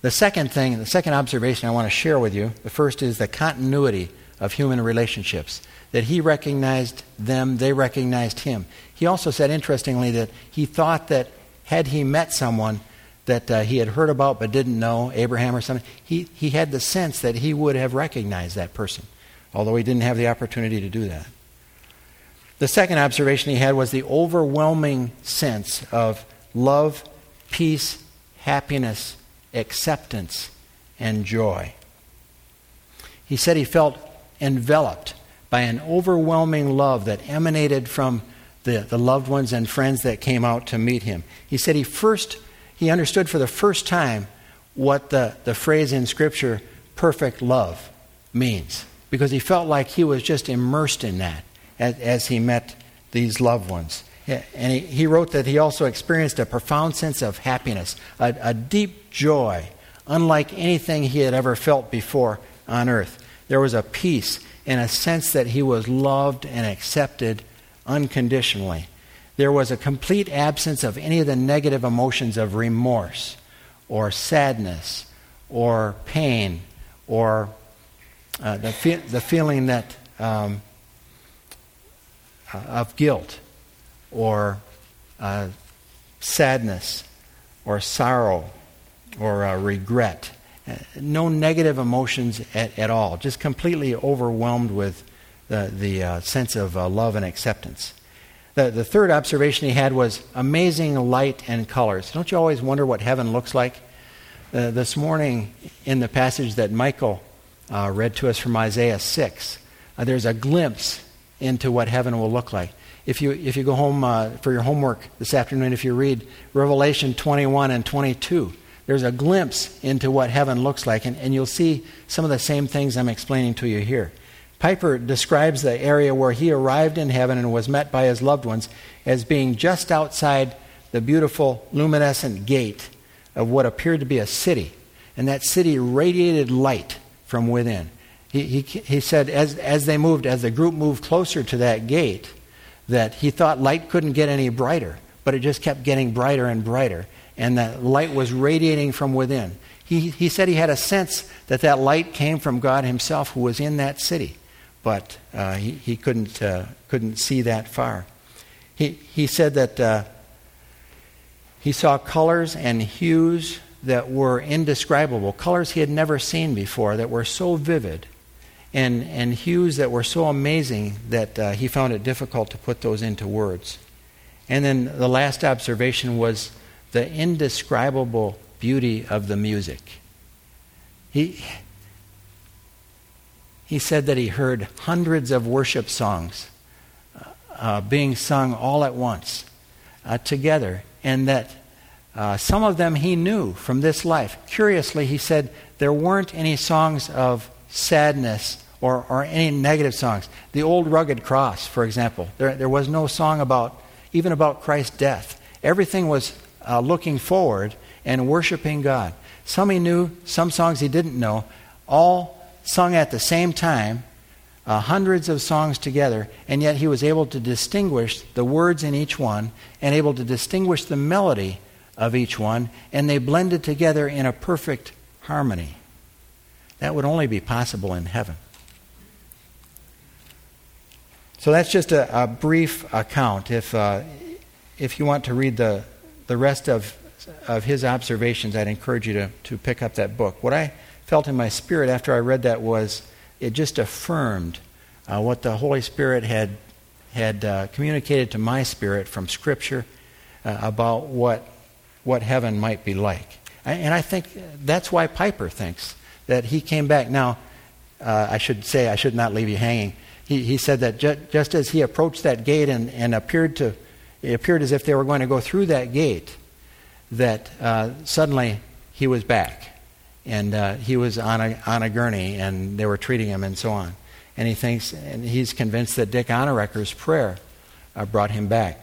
The second thing, the second observation I want to share with you, the first is the continuity of human relationships, that he recognized them, they recognized him. He also said, interestingly, that he thought that had he met someone that uh, he had heard about but didn't know, Abraham or something, he, he had the sense that he would have recognized that person, although he didn't have the opportunity to do that. The second observation he had was the overwhelming sense of love, peace, happiness, acceptance, and joy. He said he felt enveloped by an overwhelming love that emanated from the, the loved ones and friends that came out to meet him. He said he first, he understood for the first time what the, the phrase in Scripture, perfect love, means, because he felt like he was just immersed in that as he met these loved ones. And he wrote that he also experienced a profound sense of happiness, a, a deep joy, unlike anything he had ever felt before on earth. There was a peace and a sense that he was loved and accepted unconditionally. There was a complete absence of any of the negative emotions of remorse or sadness or pain or uh, the, fe- the feeling that... Um, of guilt or uh, sadness or sorrow or uh, regret. No negative emotions at, at all, just completely overwhelmed with the, the uh, sense of uh, love and acceptance. The, the third observation he had was amazing light and colors. Don't you always wonder what heaven looks like? Uh, this morning in the passage that Michael uh, read to us from Isaiah six, uh, there's a glimpse into what heaven will look like. If you if you go home uh, for your homework this afternoon, if you read Revelation twenty-one and twenty-two, there's a glimpse into what heaven looks like, and, and you'll see some of the same things I'm explaining to you here. Piper describes the area where he arrived in heaven and was met by his loved ones as being just outside the beautiful luminescent gate of what appeared to be a city, and that city radiated light from within. He, he he said as as they moved, as the group moved closer to that gate, that he thought light couldn't get any brighter, but it just kept getting brighter and brighter, and that light was radiating from within. He he said he had a sense that that light came from God himself who was in that city, but uh, he, he couldn't uh, couldn't see that far. He, he said that uh, he saw colors and hues that were indescribable, colors he had never seen before that were so vivid, And, and hues that were so amazing that uh, he found it difficult to put those into words. And then the last observation was the indescribable beauty of the music. He, he said that he heard hundreds of worship songs uh, being sung all at once uh, together, and that uh, some of them he knew from this life. Curiously, he said there weren't any songs of sadness or, or any negative songs. The old rugged cross, for example, there there was no song about, even about Christ's death. Everything was uh, looking forward and worshiping God. Some he knew, some songs he didn't know, all sung at the same time uh, hundreds of songs together, and yet he was able to distinguish the words in each one and able to distinguish the melody of each one, and they blended together in a perfect harmony. That would only be possible in heaven. So that's just a, a brief account. If uh, if you want to read the the rest of of his observations, I'd encourage you to, to pick up that book. What I felt in my spirit after I read that was it just affirmed uh, what the Holy Spirit had had uh, communicated to my spirit from Scripture uh, about what what heaven might be like. And I think that's why Piper thinks that he came back. Now, uh, I should say, I should not leave you hanging. He, he said that ju- just as he approached that gate and, and appeared to, it appeared as if they were going to go through that gate, that uh, suddenly he was back, and uh, he was on a on a gurney, and they were treating him and so on. And he thinks, and he's convinced that Dick Onorecker's prayer uh, brought him back.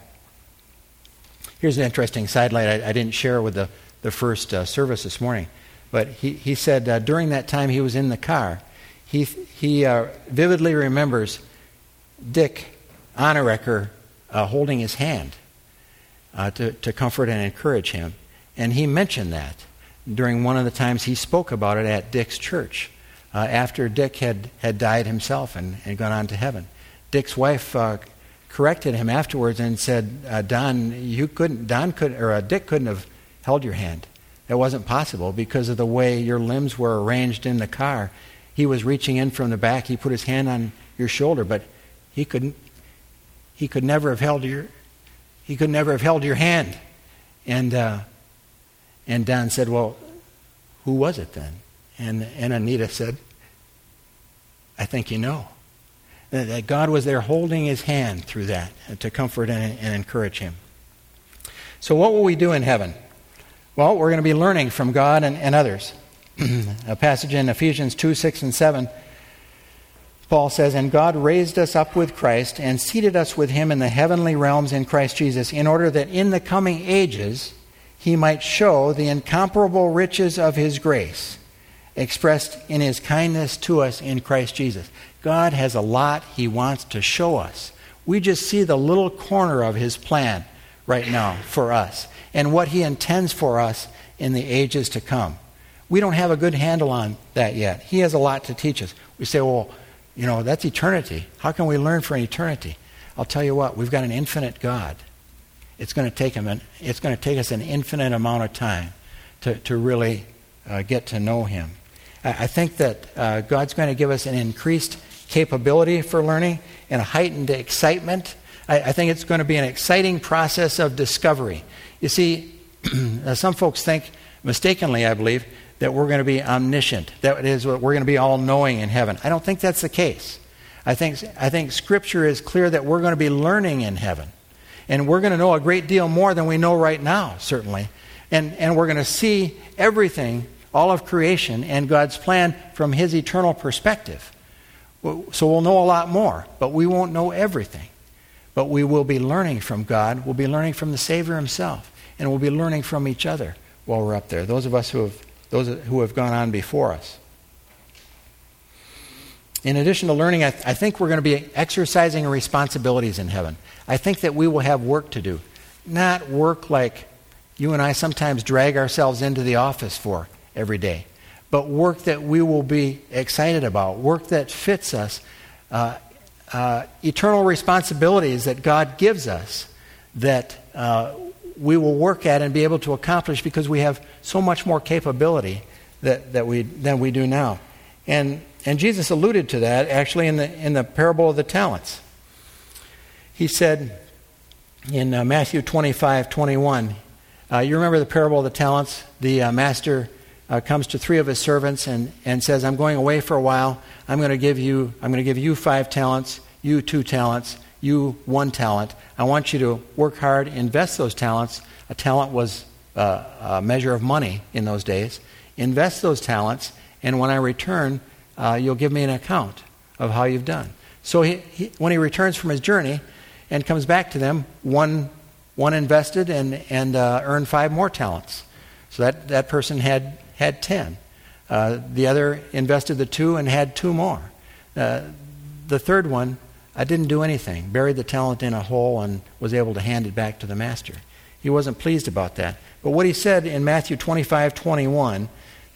Here's an interesting sidelight I, I didn't share with the the first uh, service this morning, but he he said uh, during that time he was in the car. He he uh, vividly remembers Dick Onorecker uh, holding his hand uh, to, to comfort and encourage him. And he mentioned that during one of the times he spoke about it at Dick's church uh, after Dick had, had died himself and, and gone on to heaven. Dick's wife uh, corrected him afterwards and said, uh, Don, you couldn't, Don could, or uh, Dick couldn't have held your hand. That wasn't possible because of the way your limbs were arranged in the car. He was reaching in from the back. He put his hand on your shoulder, but he couldn't. He could never have held your. He could never have held your hand. And uh, and Don said, "Well, who was it then?" And and Anita said, "I think you know." That God was there holding his hand through that to comfort and, and encourage him. So what will we do in heaven? Well, we're going to be learning from God and, and others. A passage in Ephesians two, six, and seven, Paul says, "And God raised us up with Christ and seated us with him in the heavenly realms in Christ Jesus, in order that in the coming ages he might show the incomparable riches of his grace expressed in his kindness to us in Christ Jesus." God has a lot he wants to show us. We just see the little corner of his plan right now for us and what he intends for us in the ages to come. We don't have a good handle on that yet. He has a lot to teach us. We say, well, you know, that's eternity. How can we learn for eternity? I'll tell you what, we've got an infinite God. It's going to take him an, it's going to take us an infinite amount of time to, to really uh, get to know him. I, I think that uh, God's going to give us an increased capability for learning and a heightened excitement. I, I think it's going to be an exciting process of discovery. You see, some folks think, mistakenly I believe, that we're going to be omniscient. That is, we're going to be all-knowing in heaven. I don't think that's the case. I think I think Scripture is clear that we're going to be learning in heaven. And we're going to know a great deal more than we know right now, certainly. And, and we're going to see everything, all of creation and God's plan from his eternal perspective. So we'll know a lot more, but we won't know everything. But we will be learning from God. We'll be learning from the Savior himself. And we'll be learning from each other while we're up there. Those of us who have those who have gone on before us. In addition to learning, I, th- I think we're going to be exercising responsibilities in heaven. I think that we will have work to do. Not work like you and I sometimes drag ourselves into the office for every day, but work that we will be excited about, work that fits us, uh, uh, eternal responsibilities that God gives us that uh we will work at and be able to accomplish because we have so much more capability that, that we than we do now. And and Jesus alluded to that actually in the in the parable of the talents. He said in uh, Matthew twenty-five, twenty-one, uh, you remember the parable of the talents? The uh, master uh, comes to three of his servants and, and says, "I'm going away for a while. I'm going to give you I'm going to give you five talents, you two talents, you one talent. I want you to work hard, invest those talents." A talent was uh, a measure of money in those days. Invest those talents, and when I return, uh, you'll give me an account of how you've done. So he, he, when he returns from his journey and comes back to them, one one invested and, and uh, earned five more talents. So that, that person had, had ten. Uh, the other invested the two and had two more. Uh, the third one, I didn't do anything. Buried the talent in a hole and was able to hand it back to the master. He wasn't pleased about that. But what he said in Matthew twenty-five twenty-one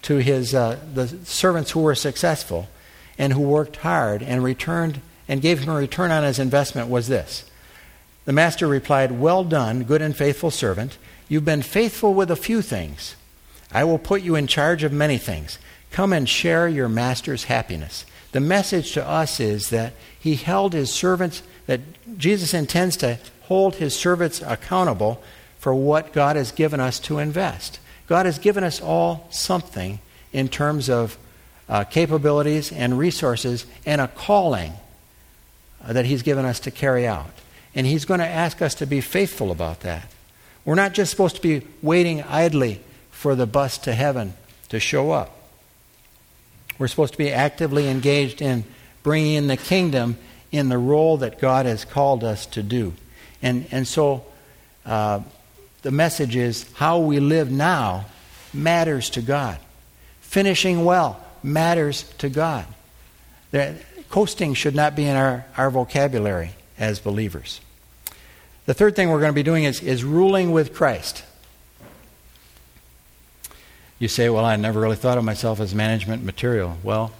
to his uh, the servants who were successful and who worked hard and returned and gave him a return on his investment was this. The master replied, "Well done, good and faithful servant. You've been faithful with a few things. I will put you in charge of many things. Come and share your master's happiness." The message to us is that he held his servants, that Jesus intends to hold his servants accountable for what God has given us to invest. God has given us all something in terms of uh, capabilities and resources and a calling uh, that he's given us to carry out. And he's going to ask us to be faithful about that. We're not just supposed to be waiting idly for the bus to heaven to show up. We're supposed to be actively engaged in bringing in the kingdom in the role that God has called us to do. And and so uh, the message is how we live now matters to God. Finishing well matters to God. There, coasting should not be in our, our vocabulary as believers. The third thing we're going to be doing is, is ruling with Christ. You say, well, I never really thought of myself as management material. Well,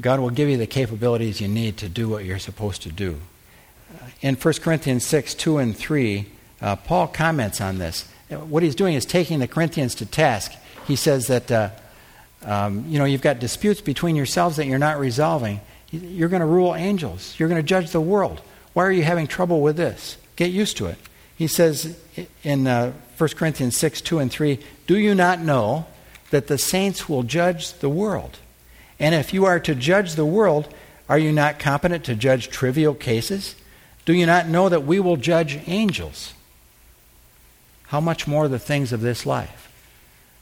God will give you the capabilities you need to do what you're supposed to do. In First Corinthians six, two and three, uh, Paul comments on this. What he's doing is taking the Corinthians to task. He says that, uh, um, you know, you've got disputes between yourselves that you're not resolving. You're going to rule angels. You're going to judge the world. Why are you having trouble with this? Get used to it. He says in uh, First Corinthians six, two and three, "Do you not know that the saints will judge the world? And if you are to judge the world, are you not competent to judge trivial cases? Do you not know that we will judge angels? How much more the things of this life?"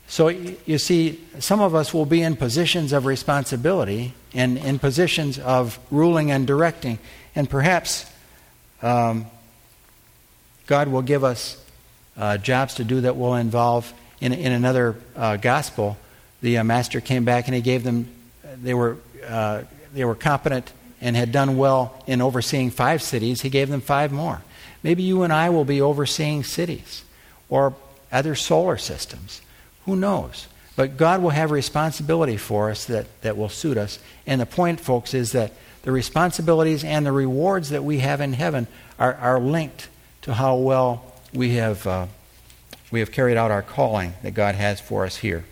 So you see, some of us will be in positions of responsibility and in positions of ruling and directing, and perhaps um, God will give us uh, jobs to do that will involve, in, in another uh, gospel, the uh, master came back and he gave them, they were uh, they were competent and had done well in overseeing five cities. He gave them five more. Maybe you and I will be overseeing cities or other solar systems. Who knows? But God will have responsibility for us that, that will suit us. And the point, folks, is that the responsibilities and the rewards that we have in heaven are, are linked to how well we have uh, we have carried out our calling that God has for us here.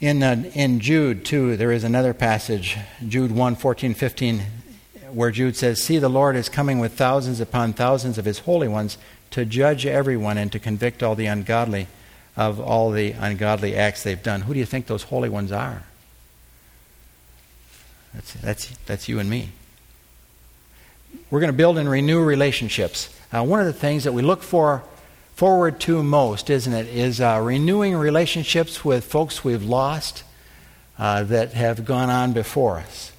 In uh, in Jude two, there is another passage, Jude one, fourteen, fifteen, where Jude says, "See, the Lord is coming with thousands upon thousands of his holy ones, to judge everyone and to convict all the ungodly of all the ungodly acts they've done." Who do you think those holy ones are? That's that's that's you and me. We're going to build and renew relationships. Uh, one of the things that we look for forward to most, isn't it, is uh, renewing relationships with folks we've lost uh, that have gone on before us.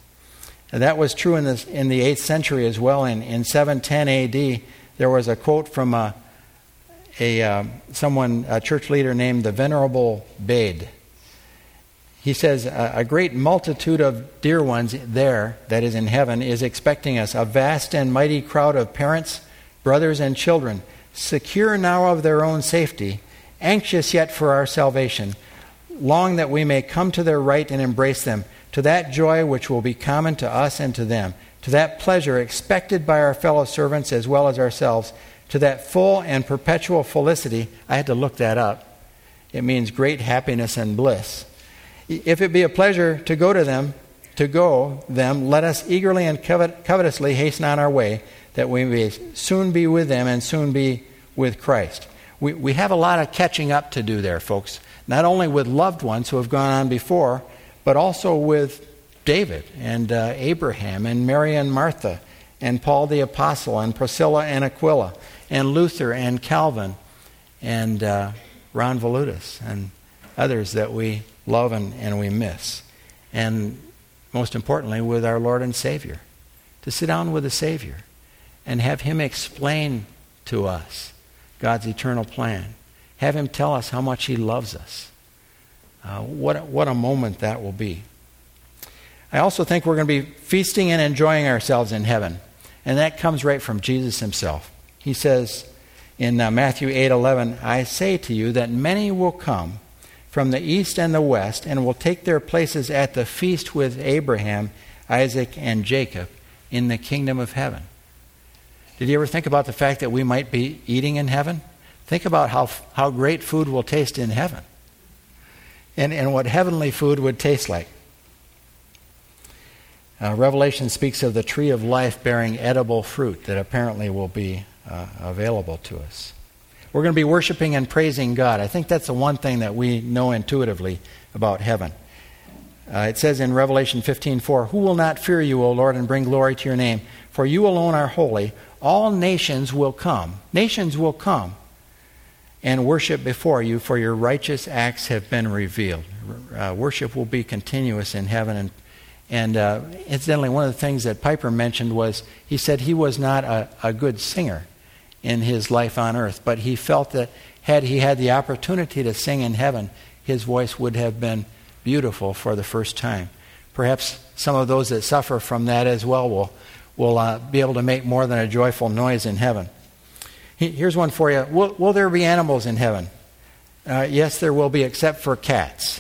And that was true in the in the eighth century as well. In in seven ten A D. There was a quote from a, a um, someone, a church leader named the Venerable Bade. He says, a, a great multitude of dear ones there, that is in heaven, is expecting us, a vast and mighty crowd of parents, brothers, and children, secure now of their own safety, anxious yet for our salvation, long that we may come to their right and embrace them, to that joy which will be common to us and to them, to that pleasure expected by our fellow servants as well as ourselves, to that full and perpetual felicity. I had to look that up. It means great happiness and bliss. If it be a pleasure to go to them, to go them, let us eagerly and covet, covetously hasten on our way, that we may soon be with them and soon be with Christ. We, we have a lot of catching up to do there, folks, not only with loved ones who have gone on before, but also with David and uh, Abraham and Mary and Martha and Paul the Apostle and Priscilla and Aquila and Luther and Calvin and uh, Ron Valutis and others that we love and, and we miss. And most importantly, with our Lord and Savior. To sit down with the Savior and have him explain to us God's eternal plan. Have him tell us how much he loves us. Uh, what, what a moment that will be. I also think we're going to be feasting and enjoying ourselves in heaven. And that comes right from Jesus himself. He says in uh, Matthew eight eleven, I say to you that many will come from the east and the west and will take their places at the feast with Abraham, Isaac, and Jacob in the kingdom of heaven. Did you ever think about the fact that we might be eating in heaven? Think about how how great food will taste in heaven. And, and what heavenly food would taste like. Uh, Revelation speaks of the tree of life bearing edible fruit that apparently will be uh, available to us. We're going to be worshiping and praising God. I think that's the one thing that we know intuitively about heaven. Uh, it says in Revelation fifteen four, who will not fear you, O Lord, and bring glory to your name? For you alone are holy. All nations will come. Nations will come and worship before you, for your righteous acts have been revealed. Uh, worship will be continuous in heaven. And, and uh, incidentally, one of the things that Piper mentioned was he said he was not a, a good singer in his life on earth, but he felt that had he had the opportunity to sing in heaven, his voice would have been beautiful for the first time. Perhaps some of those that suffer from that as well will, will uh, be able to make more than a joyful noise in heaven. Here's one for you. Will, will there be animals in heaven? Uh, yes, there will be, except for cats.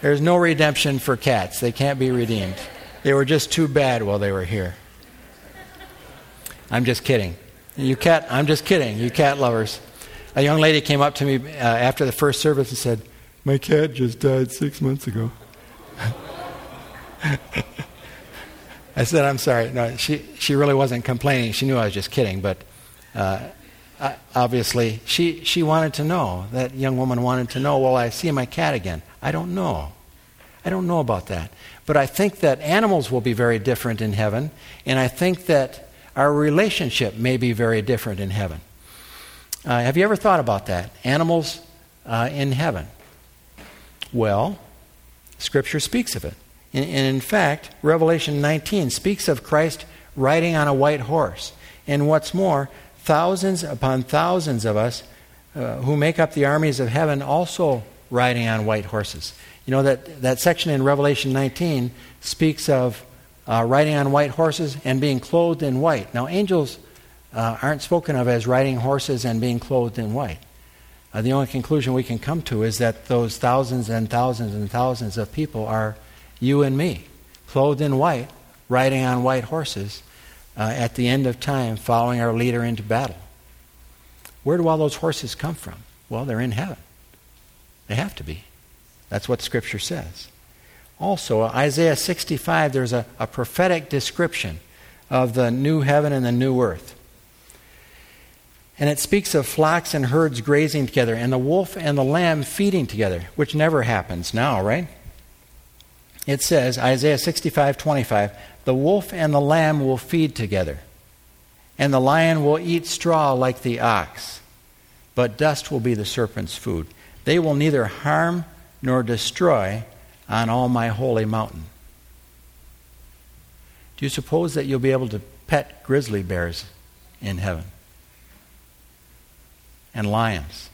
There's no redemption for cats. They can't be redeemed. They were just too bad while they were here. I'm just kidding. You cat. I'm just kidding, you cat lovers. A young lady came up to me uh, after the first service and said, my cat just died six months ago. I said, I'm sorry. No, she, she really wasn't complaining. She knew I was just kidding. But uh, obviously, she, she wanted to know. That young woman wanted to know, will I see my cat again? I don't know. I don't know about that. But I think that animals will be very different in heaven. And I think that our relationship may be very different in heaven. Uh, have you ever thought about that? Animals uh, in heaven. Well, Scripture speaks of it. And in fact, Revelation nineteen speaks of Christ riding on a white horse. And what's more, thousands upon thousands of us uh, who make up the armies of heaven also riding on white horses. You know, that, that section in Revelation nineteen speaks of uh, riding on white horses and being clothed in white. Now, angels uh, aren't spoken of as riding horses and being clothed in white. Uh, the only conclusion we can come to is that those thousands and thousands and thousands of people are you and me, clothed in white, riding on white horses, uh, at the end of time, following our leader into battle. Where do all those horses come from? Well, they're in heaven. They have to be. That's what Scripture says. Also, Isaiah sixty-five, there's a, a prophetic description of the new heaven and the new earth. And it speaks of flocks and herds grazing together, and the wolf and the lamb feeding together, which never happens now, right? It says, Isaiah sixty-five twenty-five, the wolf and the lamb will feed together, and the lion will eat straw like the ox, but dust will be the serpent's food. They will neither harm nor destroy on all my holy mountain. Do you suppose that you'll be able to pet grizzly bears in heaven? And lions.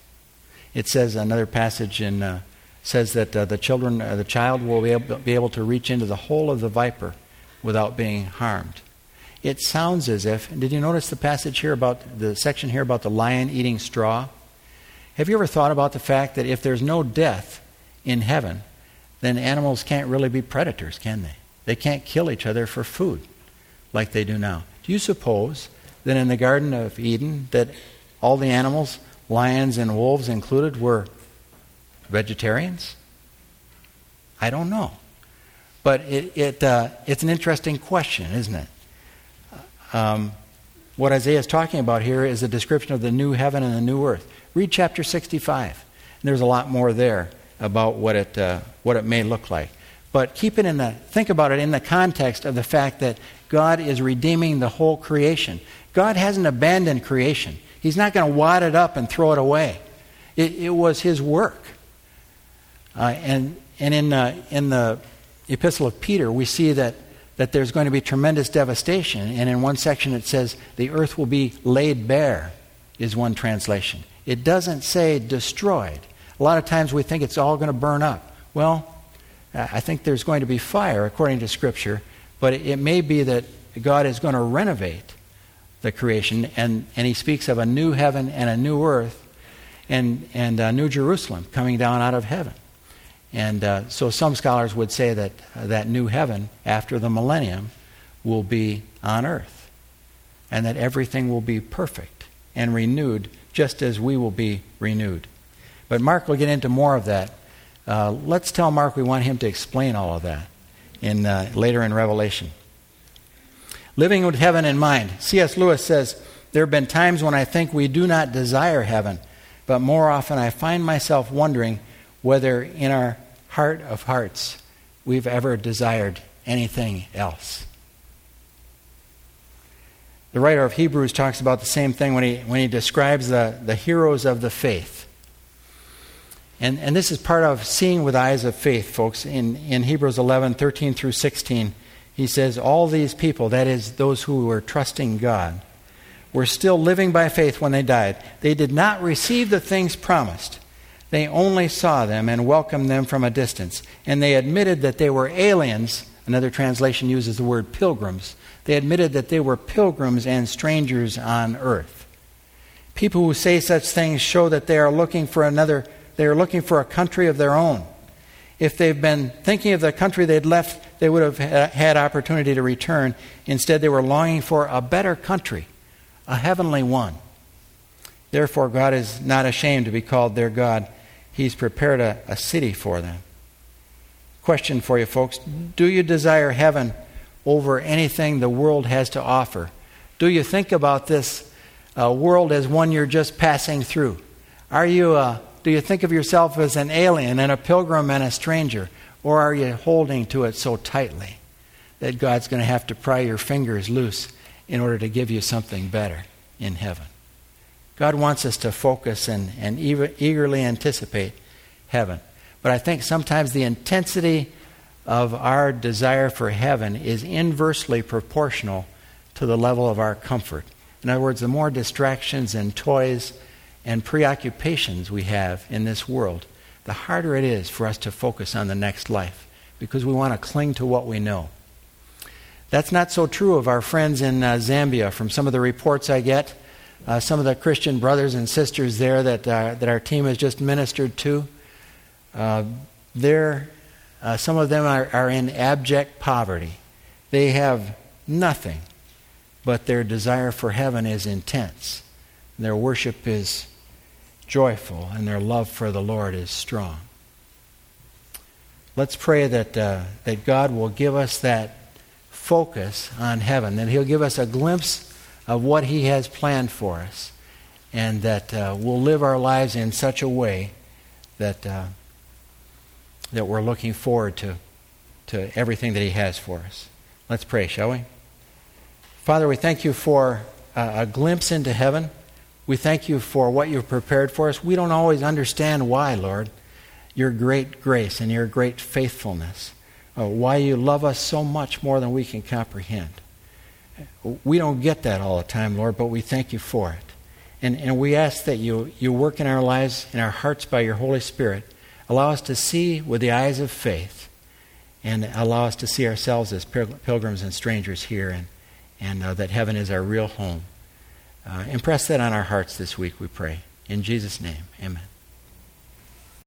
It says, another passage in... Uh, says that uh, the children, uh, the child will be able, be able to reach into the hole of the viper without being harmed. It sounds as if, and did you notice the passage here about, the section here about the lion eating straw? Have you ever thought about the fact that if there's no death in heaven, then animals can't really be predators, can they? They can't kill each other for food like they do now. Do you suppose that in the Garden of Eden that all the animals, lions and wolves included, were vegetarians? I don't know. But it, it uh, it's an interesting question, isn't it? Um, what Isaiah is talking about here is a description of the new heaven and the new earth. Read chapter sixty-five. And there's a lot more there about what it uh, what it may look like. But keep it in the think about it in the context of the fact that God is redeeming the whole creation. God hasn't abandoned creation. He's not going to wad it up and throw it away. It, it was His work. Uh, and and in uh, in the Epistle of Peter, we see that, that there's going to be tremendous devastation. And in one section it says, the earth will be laid bare, is one translation. It doesn't say destroyed. A lot of times we think it's all going to burn up. Well, I think there's going to be fire according to Scripture, but it may be that God is going to renovate the creation, and, and he speaks of a new heaven and a new earth and, and a new Jerusalem coming down out of heaven. And uh, so some scholars would say that uh, that new heaven after the millennium will be on earth, and that everything will be perfect and renewed just as we will be renewed. But Mark will get into more of that. Uh, let's tell Mark we want him to explain all of that in uh, later in Revelation. Living with heaven in mind. C S Lewis says, "There have been times when I think we do not desire heaven, but more often I find myself wondering whether in our heart of hearts we've ever desired anything else." The writer of Hebrews talks about the same thing when he when he describes the, the heroes of the faith. And and this is part of seeing with eyes of faith, folks. In, in Hebrews eleven, thirteen through sixteen, he says, all these people, that is, those who were trusting God, were still living by faith when they died. They did not receive the things promised. They only saw them and welcomed them from a distance. And they admitted that they were aliens. Another translation uses the word pilgrims. They admitted that they were pilgrims and strangers on earth. People who say such things show that they are looking for another, they are looking for a country of their own. If they've been thinking of the country they'd left, they would have had opportunity to return. Instead, they were longing for a better country, a heavenly one. Therefore, God is not ashamed to be called their God. He's prepared a, a city for them. Question for you, folks. Do you desire heaven over anything the world has to offer? Do you think about this uh, world as one you're just passing through? Are you uh, do you think of yourself as an alien and a pilgrim and a stranger? Or are you holding to it so tightly that God's going to have to pry your fingers loose in order to give you something better in heaven? God wants us to focus and, and eagerly anticipate heaven. But I think sometimes the intensity of our desire for heaven is inversely proportional to the level of our comfort. In other words, the more distractions and toys and preoccupations we have in this world, the harder it is for us to focus on the next life, because we want to cling to what we know. That's not so true of our friends in uh, Zambia. From some of the reports I get, uh, some of the Christian brothers and sisters there that uh, that our team has just ministered to, uh, they're, uh, some of them are, are in abject poverty. They have nothing, but their desire for heaven is intense. Their worship is joyful, and their love for the Lord is strong. Let's pray that uh, that God will give us that focus on heaven, that he'll give us a glimpse of what he has planned for us, and that uh, we'll live our lives in such a way that uh, that we're looking forward to to everything that he has for us. Let's pray, shall we? Father, we thank you for uh, a glimpse into heaven. We thank you for what you've prepared for us. We don't always understand why, Lord, your great grace and your great faithfulness, uh, why you love us so much more than we can comprehend. We don't get that all the time, Lord, but we thank you for it. And and we ask that you, you work in our lives, in our hearts by your Holy Spirit. Allow us to see with the eyes of faith, and allow us to see ourselves as pilgrims and strangers here, and, and uh, that heaven is our real home. Uh, impress that on our hearts this week, we pray. In Jesus' name, amen.